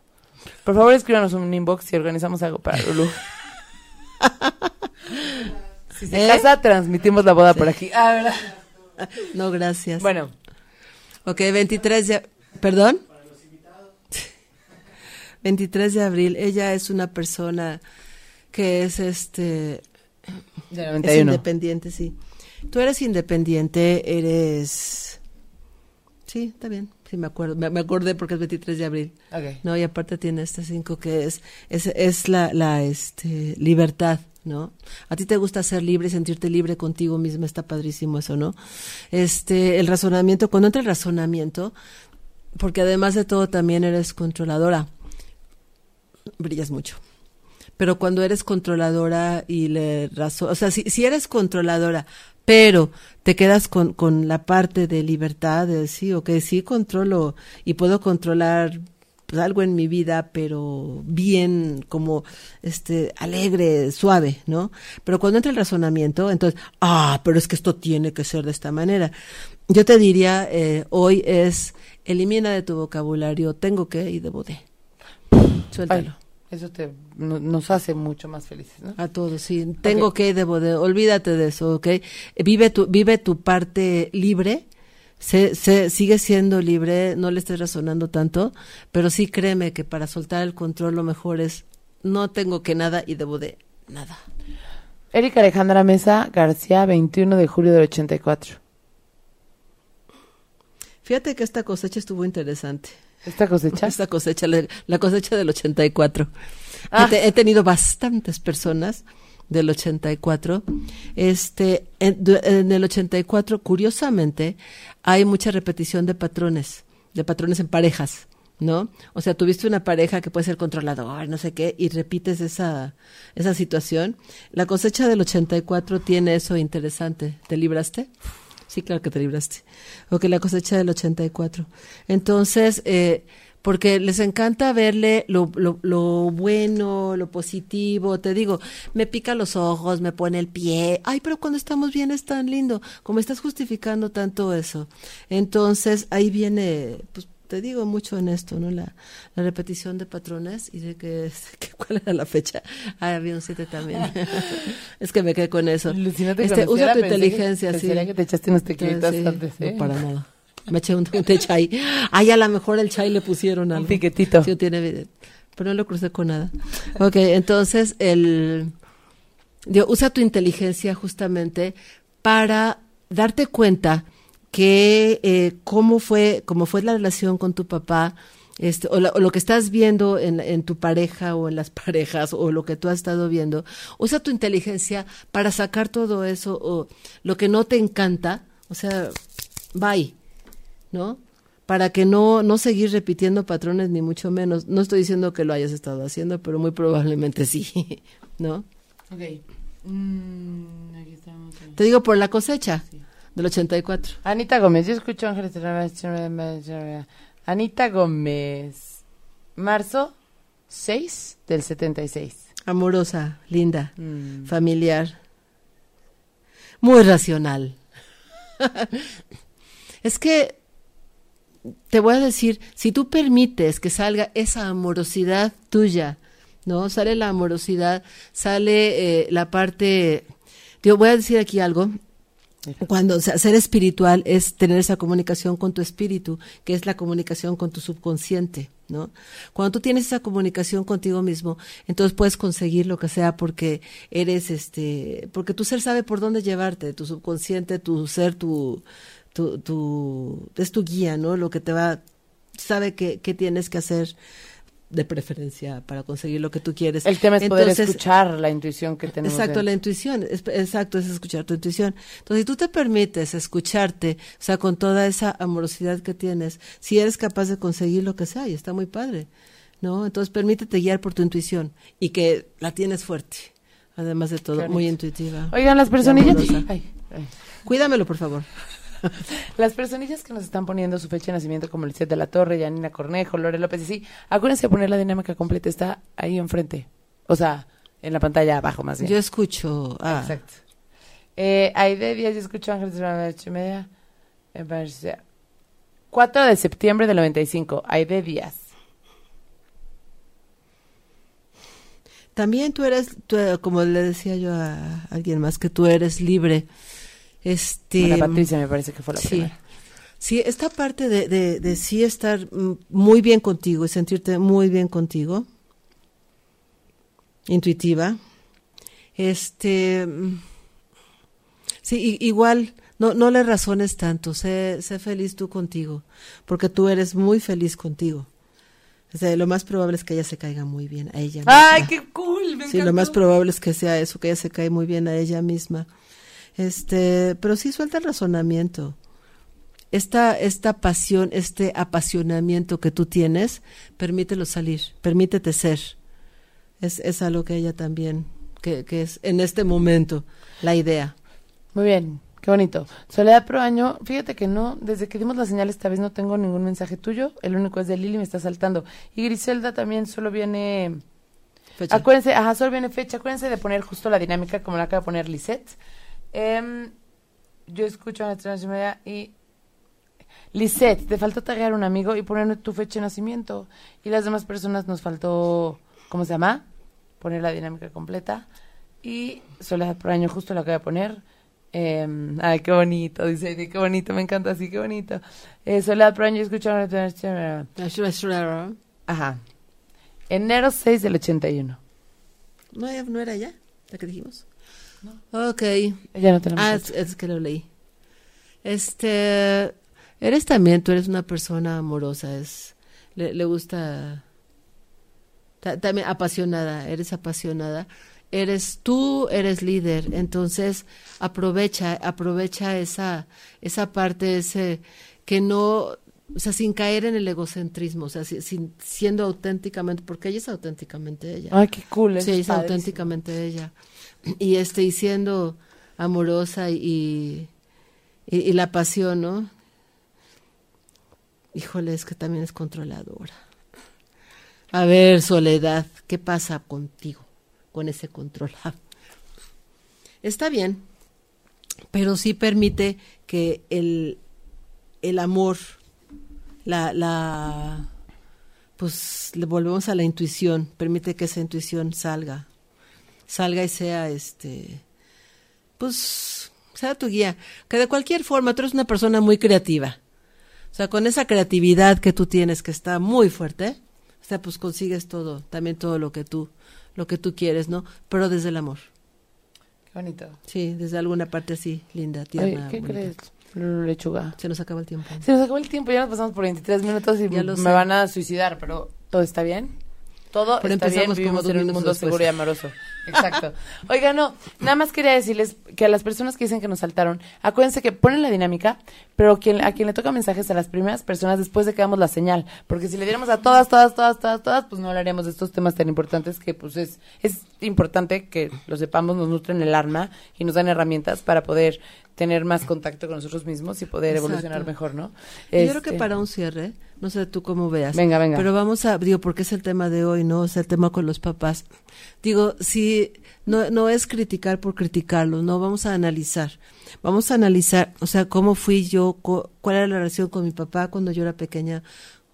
por favor escríbanos un inbox y organizamos algo para Lulú. Si se ¿Eh? casa, transmitimos la boda sí. por aquí. Ah, ¿verdad? No, gracias. Bueno, ok, veintitrés de, perdón veintitrés de abril, ella es una persona que es este es independiente, sí. Tú eres independiente, eres... Sí, está bien, sí me acuerdo, me, me acordé porque es veintitrés de abril. Okay. No, y aparte tiene este cinco que es es, es la, la este, libertad, ¿no? A ti te gusta ser libre, sentirte libre contigo misma, está padrísimo eso, ¿no? Este, el razonamiento, cuando entra el razonamiento, porque además de todo también eres controladora, brillas mucho. Pero cuando eres controladora y le razón, o sea, si, si eres controladora, pero te quedas con, con la parte de libertad, de sí, ok, sí controlo y puedo controlar pues, algo en mi vida, pero bien, como este alegre, suave, ¿no? Pero cuando entra el razonamiento, entonces, ah, pero es que esto tiene que ser de esta manera. Yo te diría, eh, hoy es, elimina de tu vocabulario, tengo que y debo de. Suéltalo. Ay. Eso te no, nos hace mucho más felices, ¿no? A todos, sí. Tengo okay. que, debo de, olvídate de eso, ¿ok? Vive tu, vive tu parte libre, se, se, sigue siendo libre, no le estés razonando tanto, pero sí créeme que para soltar el control lo mejor es no tengo que nada y debo de nada. Erika Alejandra Mesa García, veintiuno de julio del ochenta y cuatro. Fíjate que esta cosecha estuvo interesante. ¿Esta cosecha? Esta cosecha, la, la cosecha del ochenta y cuatro. Ah. He, te, he tenido bastantes personas del ochenta y cuatro. Este, en, en el ochenta y cuatro, curiosamente, hay mucha repetición de patrones, de patrones en parejas, ¿no? O sea, tuviste una pareja que puede ser controladora, no sé qué, y repites esa, esa situación. La cosecha del ochenta y cuatro tiene eso interesante. ¿Te libraste? Sí, claro que te libraste. Ok, la cosecha del ochenta y cuatro. Entonces, eh, porque les encanta verle lo, lo, lo bueno, lo positivo. Te digo, me pica los ojos, me pone el pie. Ay, pero cuando estamos bien es tan lindo. ¿Cómo estás justificando tanto eso? Entonces, ahí viene, pues, te digo mucho en esto, ¿no? La, la repetición de patrones y de que, que ¿cuál era la fecha? Ah, había un siete también. Es que me quedé con eso. Lucínate, este, usa tu inteligencia, que, sí. Pensaría que te echaste unas tequilitas sí, antes, ¿eh? No, para nada. Me eché un, un té chai. Ay, a lo mejor el chai le pusieron algo. Un piquetito. Sí, tiene, pero no lo crucé con nada. Ok, entonces, el, digo, usa tu inteligencia justamente para darte cuenta que eh, cómo fue cómo fue la relación con tu papá, este, o, la, o lo que estás viendo en, en tu pareja o en las parejas o lo que tú has estado viendo. Usa tu inteligencia para sacar todo eso o lo que no te encanta, o sea, bye, ¿no? Para que no no seguir repitiendo patrones ni mucho menos. No estoy diciendo que lo hayas estado haciendo, pero muy probablemente sí, ¿no? Okay. Mm, aquí estamos. Te digo por la cosecha. Sí. Del ochenta y cuatro. Anita Gómez, yo escucho Ángeles Terrenales. Anita Gómez, marzo seis del setenta y seis. Amorosa, linda, mm. familiar, muy racional. Es que te voy a decir, si tú permites que salga esa amorosidad tuya, ¿no? Sale la amorosidad, sale eh, la parte. Yo voy a decir aquí algo. Cuando, o sea, ser espiritual es tener esa comunicación con tu espíritu, que es la comunicación con tu subconsciente, ¿no? Cuando tú tienes esa comunicación contigo mismo, entonces puedes conseguir lo que sea porque eres, este, porque tu ser sabe por dónde llevarte, tu subconsciente, tu ser, tu, tu, tu, es tu guía, ¿no? Lo que te va, sabe que, que tienes que hacer de preferencia para conseguir lo que tú quieres. El tema es entonces, poder escuchar la intuición que tenemos. Exacto, de... la intuición, es, exacto, es escuchar tu intuición. Entonces, si tú te permites escucharte, o sea, con toda esa amorosidad que tienes, si eres capaz de conseguir lo que sea, y está muy padre, ¿no? Entonces, permítete guiar por tu intuición y que la tienes fuerte, además de todo, clarito. Muy intuitiva. Oigan, las personillas. Ay, ay. Cuídamelo, por favor. Las personillas que nos están poniendo su fecha de nacimiento, como Lizeth de la Torre, Yanina Cornejo, Lore López, y sí, acuérdense de poner la dinámica completa, está ahí enfrente, o sea, en la pantalla abajo más bien. Yo escucho. Ah. Exacto. Eh, Aide Díaz, yo escucho Ángeles de la ocho y media. cuatro de septiembre del noventa y cinco, Aide Díaz. También tú eres, tú, como le decía yo a alguien más, que tú eres libre. Este, Ana Patricia me parece que fue la sí, primera. Sí, esta parte de, de, de sí estar muy bien contigo y sentirte muy bien contigo, intuitiva, este, sí, igual, no, no le razones tanto, sé, sé feliz tú contigo, porque tú eres muy feliz contigo. O sea, lo más probable es que ella se caiga muy bien a ella misma. ¡Ay, qué cool! Me encantó. Sí, lo más probable es que sea eso, que ella se cae muy bien a ella misma. Este, pero sí suelta el razonamiento. Esta, esta pasión, este apasionamiento que tú tienes, permítelo salir, permítete ser. Es, es algo que ella también, que, que es en este momento la idea. Muy bien, qué bonito. Soledad Proaño, fíjate que no, desde que dimos las señales esta vez no tengo ningún mensaje tuyo, el único es de Lili, me está saltando. Y Griselda también solo viene fecha. Acuérdense, ajá, solo viene fecha, acuérdense de poner justo la dinámica como la acaba de poner Lizeth. Um, yo escucho a las tres y media y Lizeth, te faltó taguear un amigo y poner tu fecha de nacimiento, y las demás personas nos faltó, ¿cómo se llama? Poner la dinámica completa. Y Soledad Proaño justo la acabo de poner. um, Ay, qué bonito, dice, qué bonito, me encanta así, qué bonito. eh, Soledad Proaño, escucho a las tres y media. Ajá. Enero seis del ochenta y uno. ¿No, no era ya la que dijimos? No. Ok. Ya no tenemos. Ah, es, es que lo leí. Este, eres también, tú eres una persona amorosa, es, le, le gusta, ta, también apasionada, eres apasionada, eres tú, eres líder, entonces aprovecha, aprovecha esa, esa parte, ese, que no, o sea, sin caer en el egocentrismo, o sea, si, sin, siendo auténticamente, porque ella es auténticamente ella. Ay, qué cool, es. Sí, ella es padrísimo. Auténticamente ella. Y este, y siendo amorosa y, y, y la pasión, ¿no? Híjole, es que también es controladora. A ver, Soledad, ¿qué pasa contigo, con ese control? Está bien, pero sí permite que el, el amor, la, la, pues le volvemos a la intuición, permite que esa intuición salga, salga y sea, este, pues, sea tu guía. Que de cualquier forma, tú eres una persona muy creativa. O sea, con esa creatividad que tú tienes, que está muy fuerte, ¿eh? O sea, pues consigues todo, también todo lo que tú, lo que tú quieres, ¿no? Pero desde el amor. Qué bonito. Sí, desde alguna parte así, linda, tierna. Oye, ¿qué bonita crees, Lulú Lechuga? Se nos acabó el tiempo. Se nos acabó el tiempo, ya nos pasamos por veintitrés minutos y me sé. van a suicidar, pero ¿todo está bien? Todo pero está bien, vivimos como en un mundo seguro y amoroso. Exacto. Oiga, no, nada más quería decirles que a las personas que dicen que nos saltaron, acuérdense que ponen la dinámica, pero quien, a quien le toca mensajes a las primeras personas después de que damos la señal, porque si le diéramos a todas, todas, todas, todas, todas, pues no hablaríamos de estos temas tan importantes que pues es, es importante que lo sepamos, nos nutren el alma y nos dan herramientas para poder tener más contacto con nosotros mismos y poder Exacto. evolucionar mejor, ¿no? Este, yo creo que para un cierre, no sé tú cómo veas. Venga, venga. Pero vamos a, digo, porque es el tema de hoy, ¿no? O sea, el tema con los papás. Digo, sí, no, no es criticar por criticarlos, no, vamos a analizar. Vamos a analizar, o sea, cómo fui yo, co, cuál era la relación con mi papá cuando yo era pequeña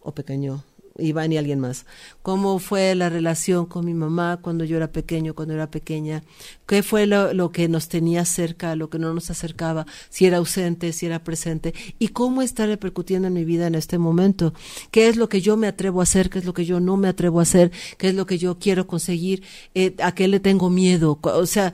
o pequeño, Iván y alguien más. ¿Cómo fue la relación con mi mamá cuando yo era pequeño, cuando era pequeña? ¿Qué fue lo, lo que nos tenía cerca, lo que no nos acercaba? Si era ausente, si era presente. ¿Y cómo está repercutiendo en mi vida en este momento? ¿Qué es lo que yo me atrevo a hacer? ¿Qué es lo que yo no me atrevo a hacer? ¿Qué es lo que yo quiero conseguir? Eh, ¿A qué le tengo miedo? O sea,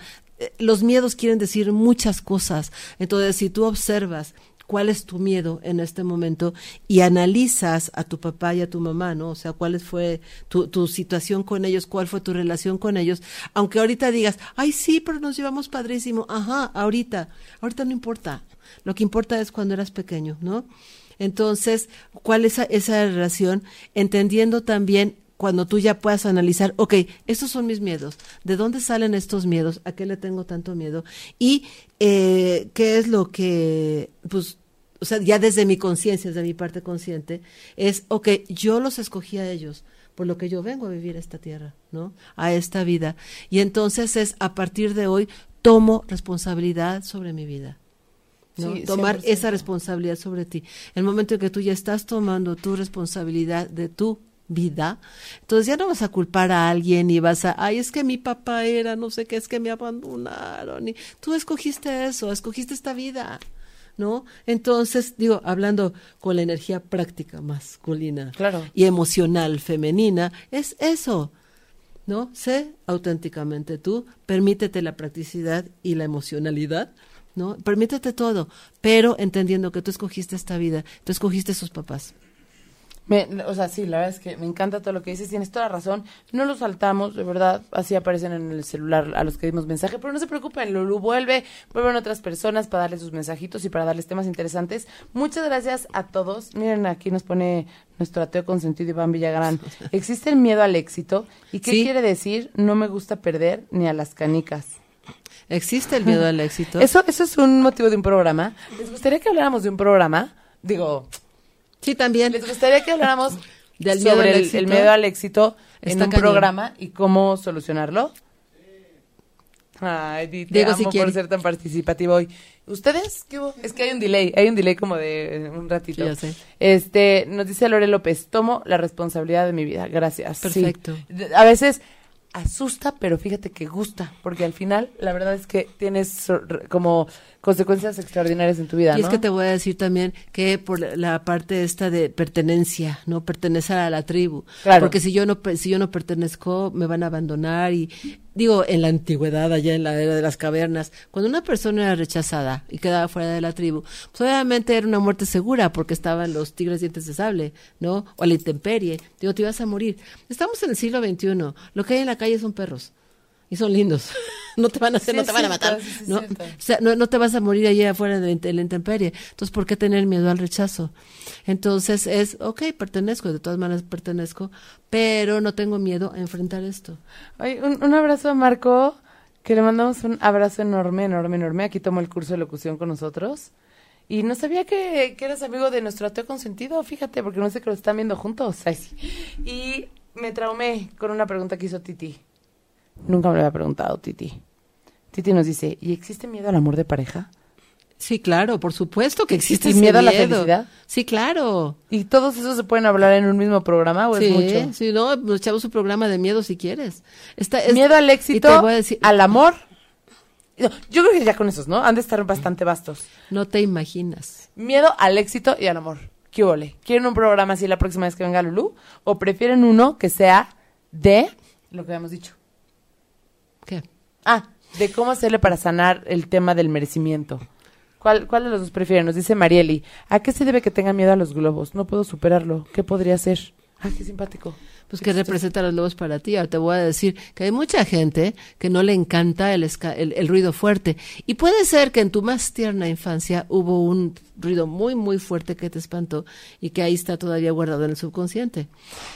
los miedos quieren decir muchas cosas. Entonces, si tú observas cuál es tu miedo en este momento y analizas a tu papá y a tu mamá, ¿no? O sea, cuál fue tu, tu situación con ellos, cuál fue tu relación con ellos, aunque ahorita digas, ay sí, pero nos llevamos padrísimo, ajá, ahorita, ahorita no importa, lo que importa es cuando eras pequeño, ¿no? Entonces, ¿cuál es esa, esa relación? Entendiendo también cuando tú ya puedas analizar, ok, estos son mis miedos, ¿de dónde salen estos miedos? ¿A qué le tengo tanto miedo? Y eh, ¿qué es lo que, pues, o sea, ya desde mi conciencia, desde mi parte consciente, es, ok, yo los escogí a ellos, por lo que yo vengo a vivir a esta tierra, ¿no? A esta vida. Y entonces es, a partir de hoy, tomo responsabilidad sobre mi vida, ¿no? Sí, tomar cien por ciento esa responsabilidad sobre ti. El momento en que tú ya estás tomando tu responsabilidad de tu vida, entonces ya no vas a culpar a alguien y vas a, ay, es que mi papá era, no sé qué, es que me abandonaron. Y tú escogiste eso, escogiste esta vida, ¿no? Entonces, digo, hablando con la energía práctica masculina claro. y emocional femenina, es eso, ¿no? Sé auténticamente tú, permítete la practicidad y la emocionalidad, ¿no? Permítete todo, pero entendiendo que tú escogiste esta vida, tú escogiste esos papás. Me, o sea, sí, la verdad es que me encanta todo lo que dices, tienes toda la razón, no los saltamos, de verdad, así aparecen en el celular a los que dimos mensaje, pero no se preocupen, Lulú vuelve, vuelven otras personas para darles sus mensajitos y para darles temas interesantes. Muchas gracias a todos, miren, aquí nos pone nuestro ateo consentido Iván Villagrán, existe el miedo al éxito, ¿y qué ¿Sí? quiere decir? No me gusta perder ni a las canicas. Existe el miedo al éxito. Eso, eso es un motivo de un programa, les gustaría que habláramos de un programa, digo... Sí, también. Les gustaría que habláramos del miedo sobre el, el miedo al éxito en Está un cañón. Programa y cómo solucionarlo. Ay, te Diego, amo si por quiere. Ser tan participativo hoy. ¿Ustedes? ¿Qué hubo? Es que hay un delay, hay un delay como de un ratito. Sí, yo sé. Este, nos dice Lore López, tomo la responsabilidad de mi vida, gracias. Perfecto. Sí. A veces asusta, pero fíjate que gusta, porque al final, la verdad es que tienes como consecuencias extraordinarias en tu vida, ¿no? Y es que te voy a decir también que por la parte esta de pertenencia, ¿no? Pertenecer a la tribu. Claro. Porque si yo no si yo no pertenezco, me van a abandonar y... Digo, en la antigüedad, allá en la era de las cavernas, cuando una persona era rechazada y quedaba fuera de la tribu, pues obviamente era una muerte segura porque estaban los tigres dientes de sable, ¿no? O la intemperie. Digo, te ibas a morir. Estamos en el siglo veintiuno. Lo que hay en la calle son perros. Y son lindos. No te van a hacer, sí, no te van a matar. Sí, ¿no? O sea, no, no te vas a morir allá afuera de, de la intemperie. Entonces, ¿por qué tener miedo al rechazo? Entonces es, ok, pertenezco, de todas maneras pertenezco, pero no tengo miedo a enfrentar esto. Ay, un, un abrazo a Marco, que le mandamos un abrazo enorme, enorme, enorme. Aquí tomó el curso de locución con nosotros. Y no sabía que, que eras amigo de nuestro ateo consentido, fíjate, porque no sé que lo están viendo juntos. Ay, sí. Y me traumé con una pregunta que hizo Titi. Nunca me lo había preguntado, Titi. Titi nos dice, ¿y existe miedo al amor de pareja? Sí, claro, por supuesto que existe miedo. ¿Y miedo a la felicidad? Sí, claro. ¿Y todos esos se pueden hablar en un mismo programa o sí, es mucho? Sí, no, nos echamos un programa de miedo si quieres. Está, es, miedo al éxito, voy a decir, al amor. No, yo creo que ya con esos, ¿no? Han de estar bastante vastos. No te imaginas. Miedo al éxito y al amor. ¿Qué ole? ¿Quieren un programa así la próxima vez que venga Lulú? ¿O prefieren uno que sea de lo que habíamos dicho? ¿Qué? Ah, de cómo hacerle para sanar el tema del merecimiento. ¿Cuál, ¿Cuál de los dos prefieren? Nos dice Marieli. ¿A qué se debe que tenga miedo a los globos? No puedo superarlo. ¿Qué podría hacer? ¡Ah, qué simpático! Pues que representa los globos para ti. Ahora te voy a decir que hay mucha gente que no le encanta el, esca el, el ruido fuerte. Y puede ser que en tu más tierna infancia hubo un ruido muy, muy fuerte que te espantó y que ahí está todavía guardado en el subconsciente.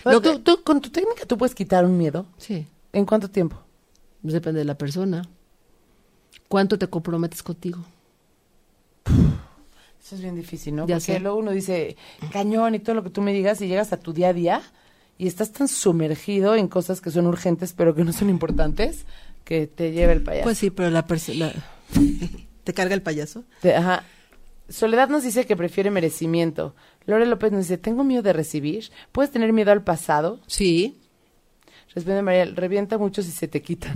Lo tú, que... tú, ¿con tu técnica tú puedes quitar un miedo? Sí. ¿En cuánto tiempo? Pues depende de la persona. ¿Cuánto te comprometes contigo? Eso es bien difícil, ¿no? Ya Porque sé. Luego uno dice, cañón y todo lo que tú me digas, y llegas a tu día a día y estás tan sumergido en cosas que son urgentes pero que no son importantes, que te lleva el payaso. Pues sí, pero la persona... ¿Te carga el payaso? Te, ajá. Soledad nos dice que prefiere merecimiento. Lore López nos dice, tengo miedo de recibir. ¿Puedes tener miedo al pasado? Sí. Responde María, revienta mucho si se te quitan.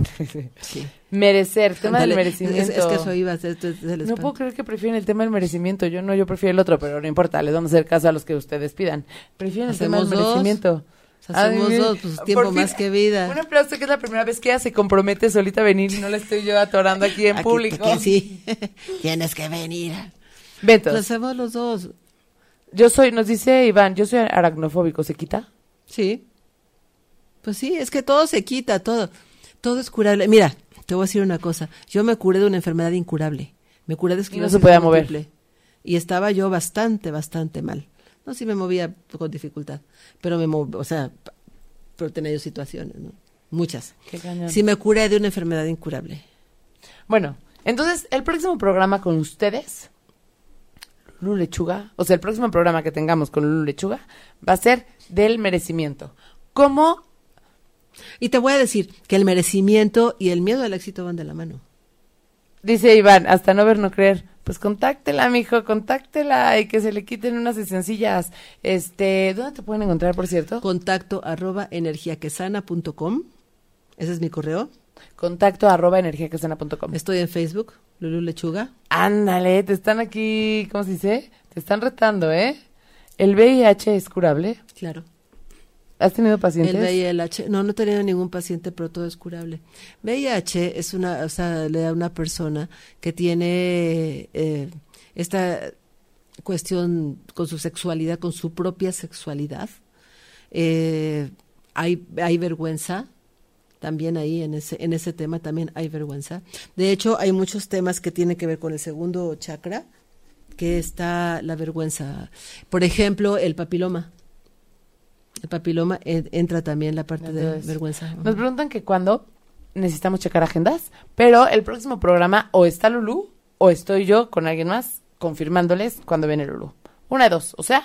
Sí. Merecer, tema Andale, del merecimiento. Es, es que eso iba, es, es, es el no puedo creer que prefieren el tema del merecimiento. Yo no, yo prefiero el otro, pero no importa, les vamos a hacer caso a los que ustedes pidan. Prefieren el tema del merecimiento. Hacemos Ay, dos, pues tiempo fin, más que vida. Un aplauso, que es la primera vez que ella se compromete solita a venir y no la estoy yo atorando aquí en aquí, público. Aquí sí, tienes que venir. Betos. Lo hacemos los dos. Yo soy, nos dice Iván, yo soy aracnofóbico, ¿se quita? Sí. Pues sí, es que todo se quita, todo, todo es curable. Mira, te voy a decir una cosa, yo me curé de una enfermedad incurable, me curé de esclerosis. Y no se podía mover. Y estaba yo bastante, bastante mal. No, sí me movía con dificultad, pero me movía, o sea, pero tenía yo situaciones, ¿no? Muchas. Qué cañón. Sí me curé de una enfermedad incurable. Bueno, entonces, el próximo programa con ustedes, Lulú Lechuga, o sea, el próximo programa que tengamos con Lulú Lechuga, va a ser del merecimiento. ¿Cómo? Y te voy a decir que el merecimiento y el miedo al éxito van de la mano. Dice Iván, hasta no ver, no creer. Pues contáctela, mijo, contáctela y que se le quiten unas sesioncillas. Este, ¿dónde te pueden encontrar, por cierto? Contacto arroba energía que sana punto com. Ese es mi correo. Contacto arroba energía que sana punto com. Estoy en Facebook, Lulú Lechuga. Ándale, te están aquí, ¿cómo se dice? Te están retando, ¿eh? ¿El V I H es curable? Claro. ¿Has tenido pacientes? El V I H, no, no he tenido ningún paciente, pero todo es curable. V I H es una, o sea, le da a una persona que tiene eh, esta cuestión con su sexualidad, con su propia sexualidad. Eh, hay, hay vergüenza, también ahí en ese, en ese tema también hay vergüenza. De hecho, hay muchos temas que tienen que ver con el segundo chakra, que está la vergüenza. Por ejemplo, el papiloma. El papiloma en, entra también la parte Entonces, de vergüenza. Nos preguntan que cuándo necesitamos checar agendas, pero el próximo programa o está Lulú o estoy yo con alguien más confirmándoles cuando viene Lulú. Una de dos, o sea,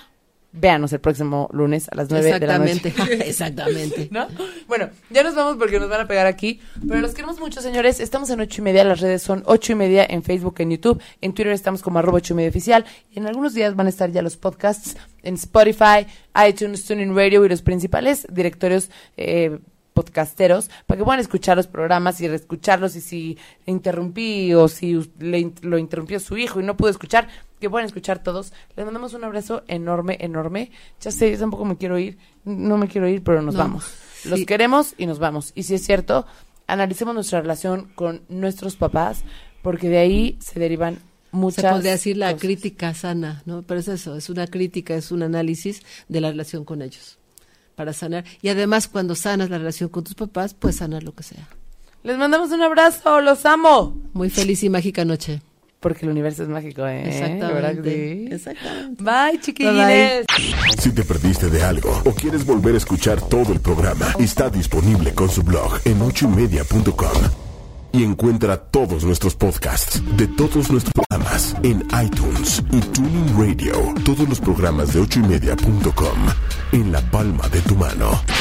véanos el próximo lunes a las nueve de la noche. Exactamente, exactamente. ¿No? Bueno, ya nos vamos porque nos van a pegar aquí, pero los queremos mucho, señores. Estamos en ocho y media, las redes son ocho y media en Facebook, en YouTube, en Twitter estamos como arroba ocho y media oficial, y en algunos días van a estar ya los podcasts en Spotify, iTunes, Tuning Radio y los principales directorios eh, podcasteros para que puedan escuchar los programas y reescucharlos, y si interrumpí o si le, lo interrumpió su hijo y no pudo escuchar, que puedan escuchar todos. Les mandamos un abrazo enorme, enorme. Ya sé, yo tampoco me quiero ir, no me quiero ir, pero nos no. vamos. Los sí. queremos y nos vamos. Y si es cierto, analicemos nuestra relación con nuestros papás, porque de ahí se derivan muchas cosas. Se podría decir la cosas. crítica sana, ¿no? Pero es eso, es una crítica, es un análisis de la relación con ellos, para sanar. Y además, cuando sanas la relación con tus papás, puedes sanar lo que sea. Les mandamos un abrazo, los amo. Muy feliz y mágica noche. Porque el universo es mágico, ¿eh? Exactamente. Sí. Exactamente. Bye, chiquillines. Bye, bye. Si te perdiste de algo o quieres volver a escuchar todo el programa, está disponible con su blog en ocho y media punto com. y encuentra todos nuestros podcasts de todos nuestros programas en iTunes y Tuning Radio. Todos los programas de ocho y media punto com en la palma de tu mano.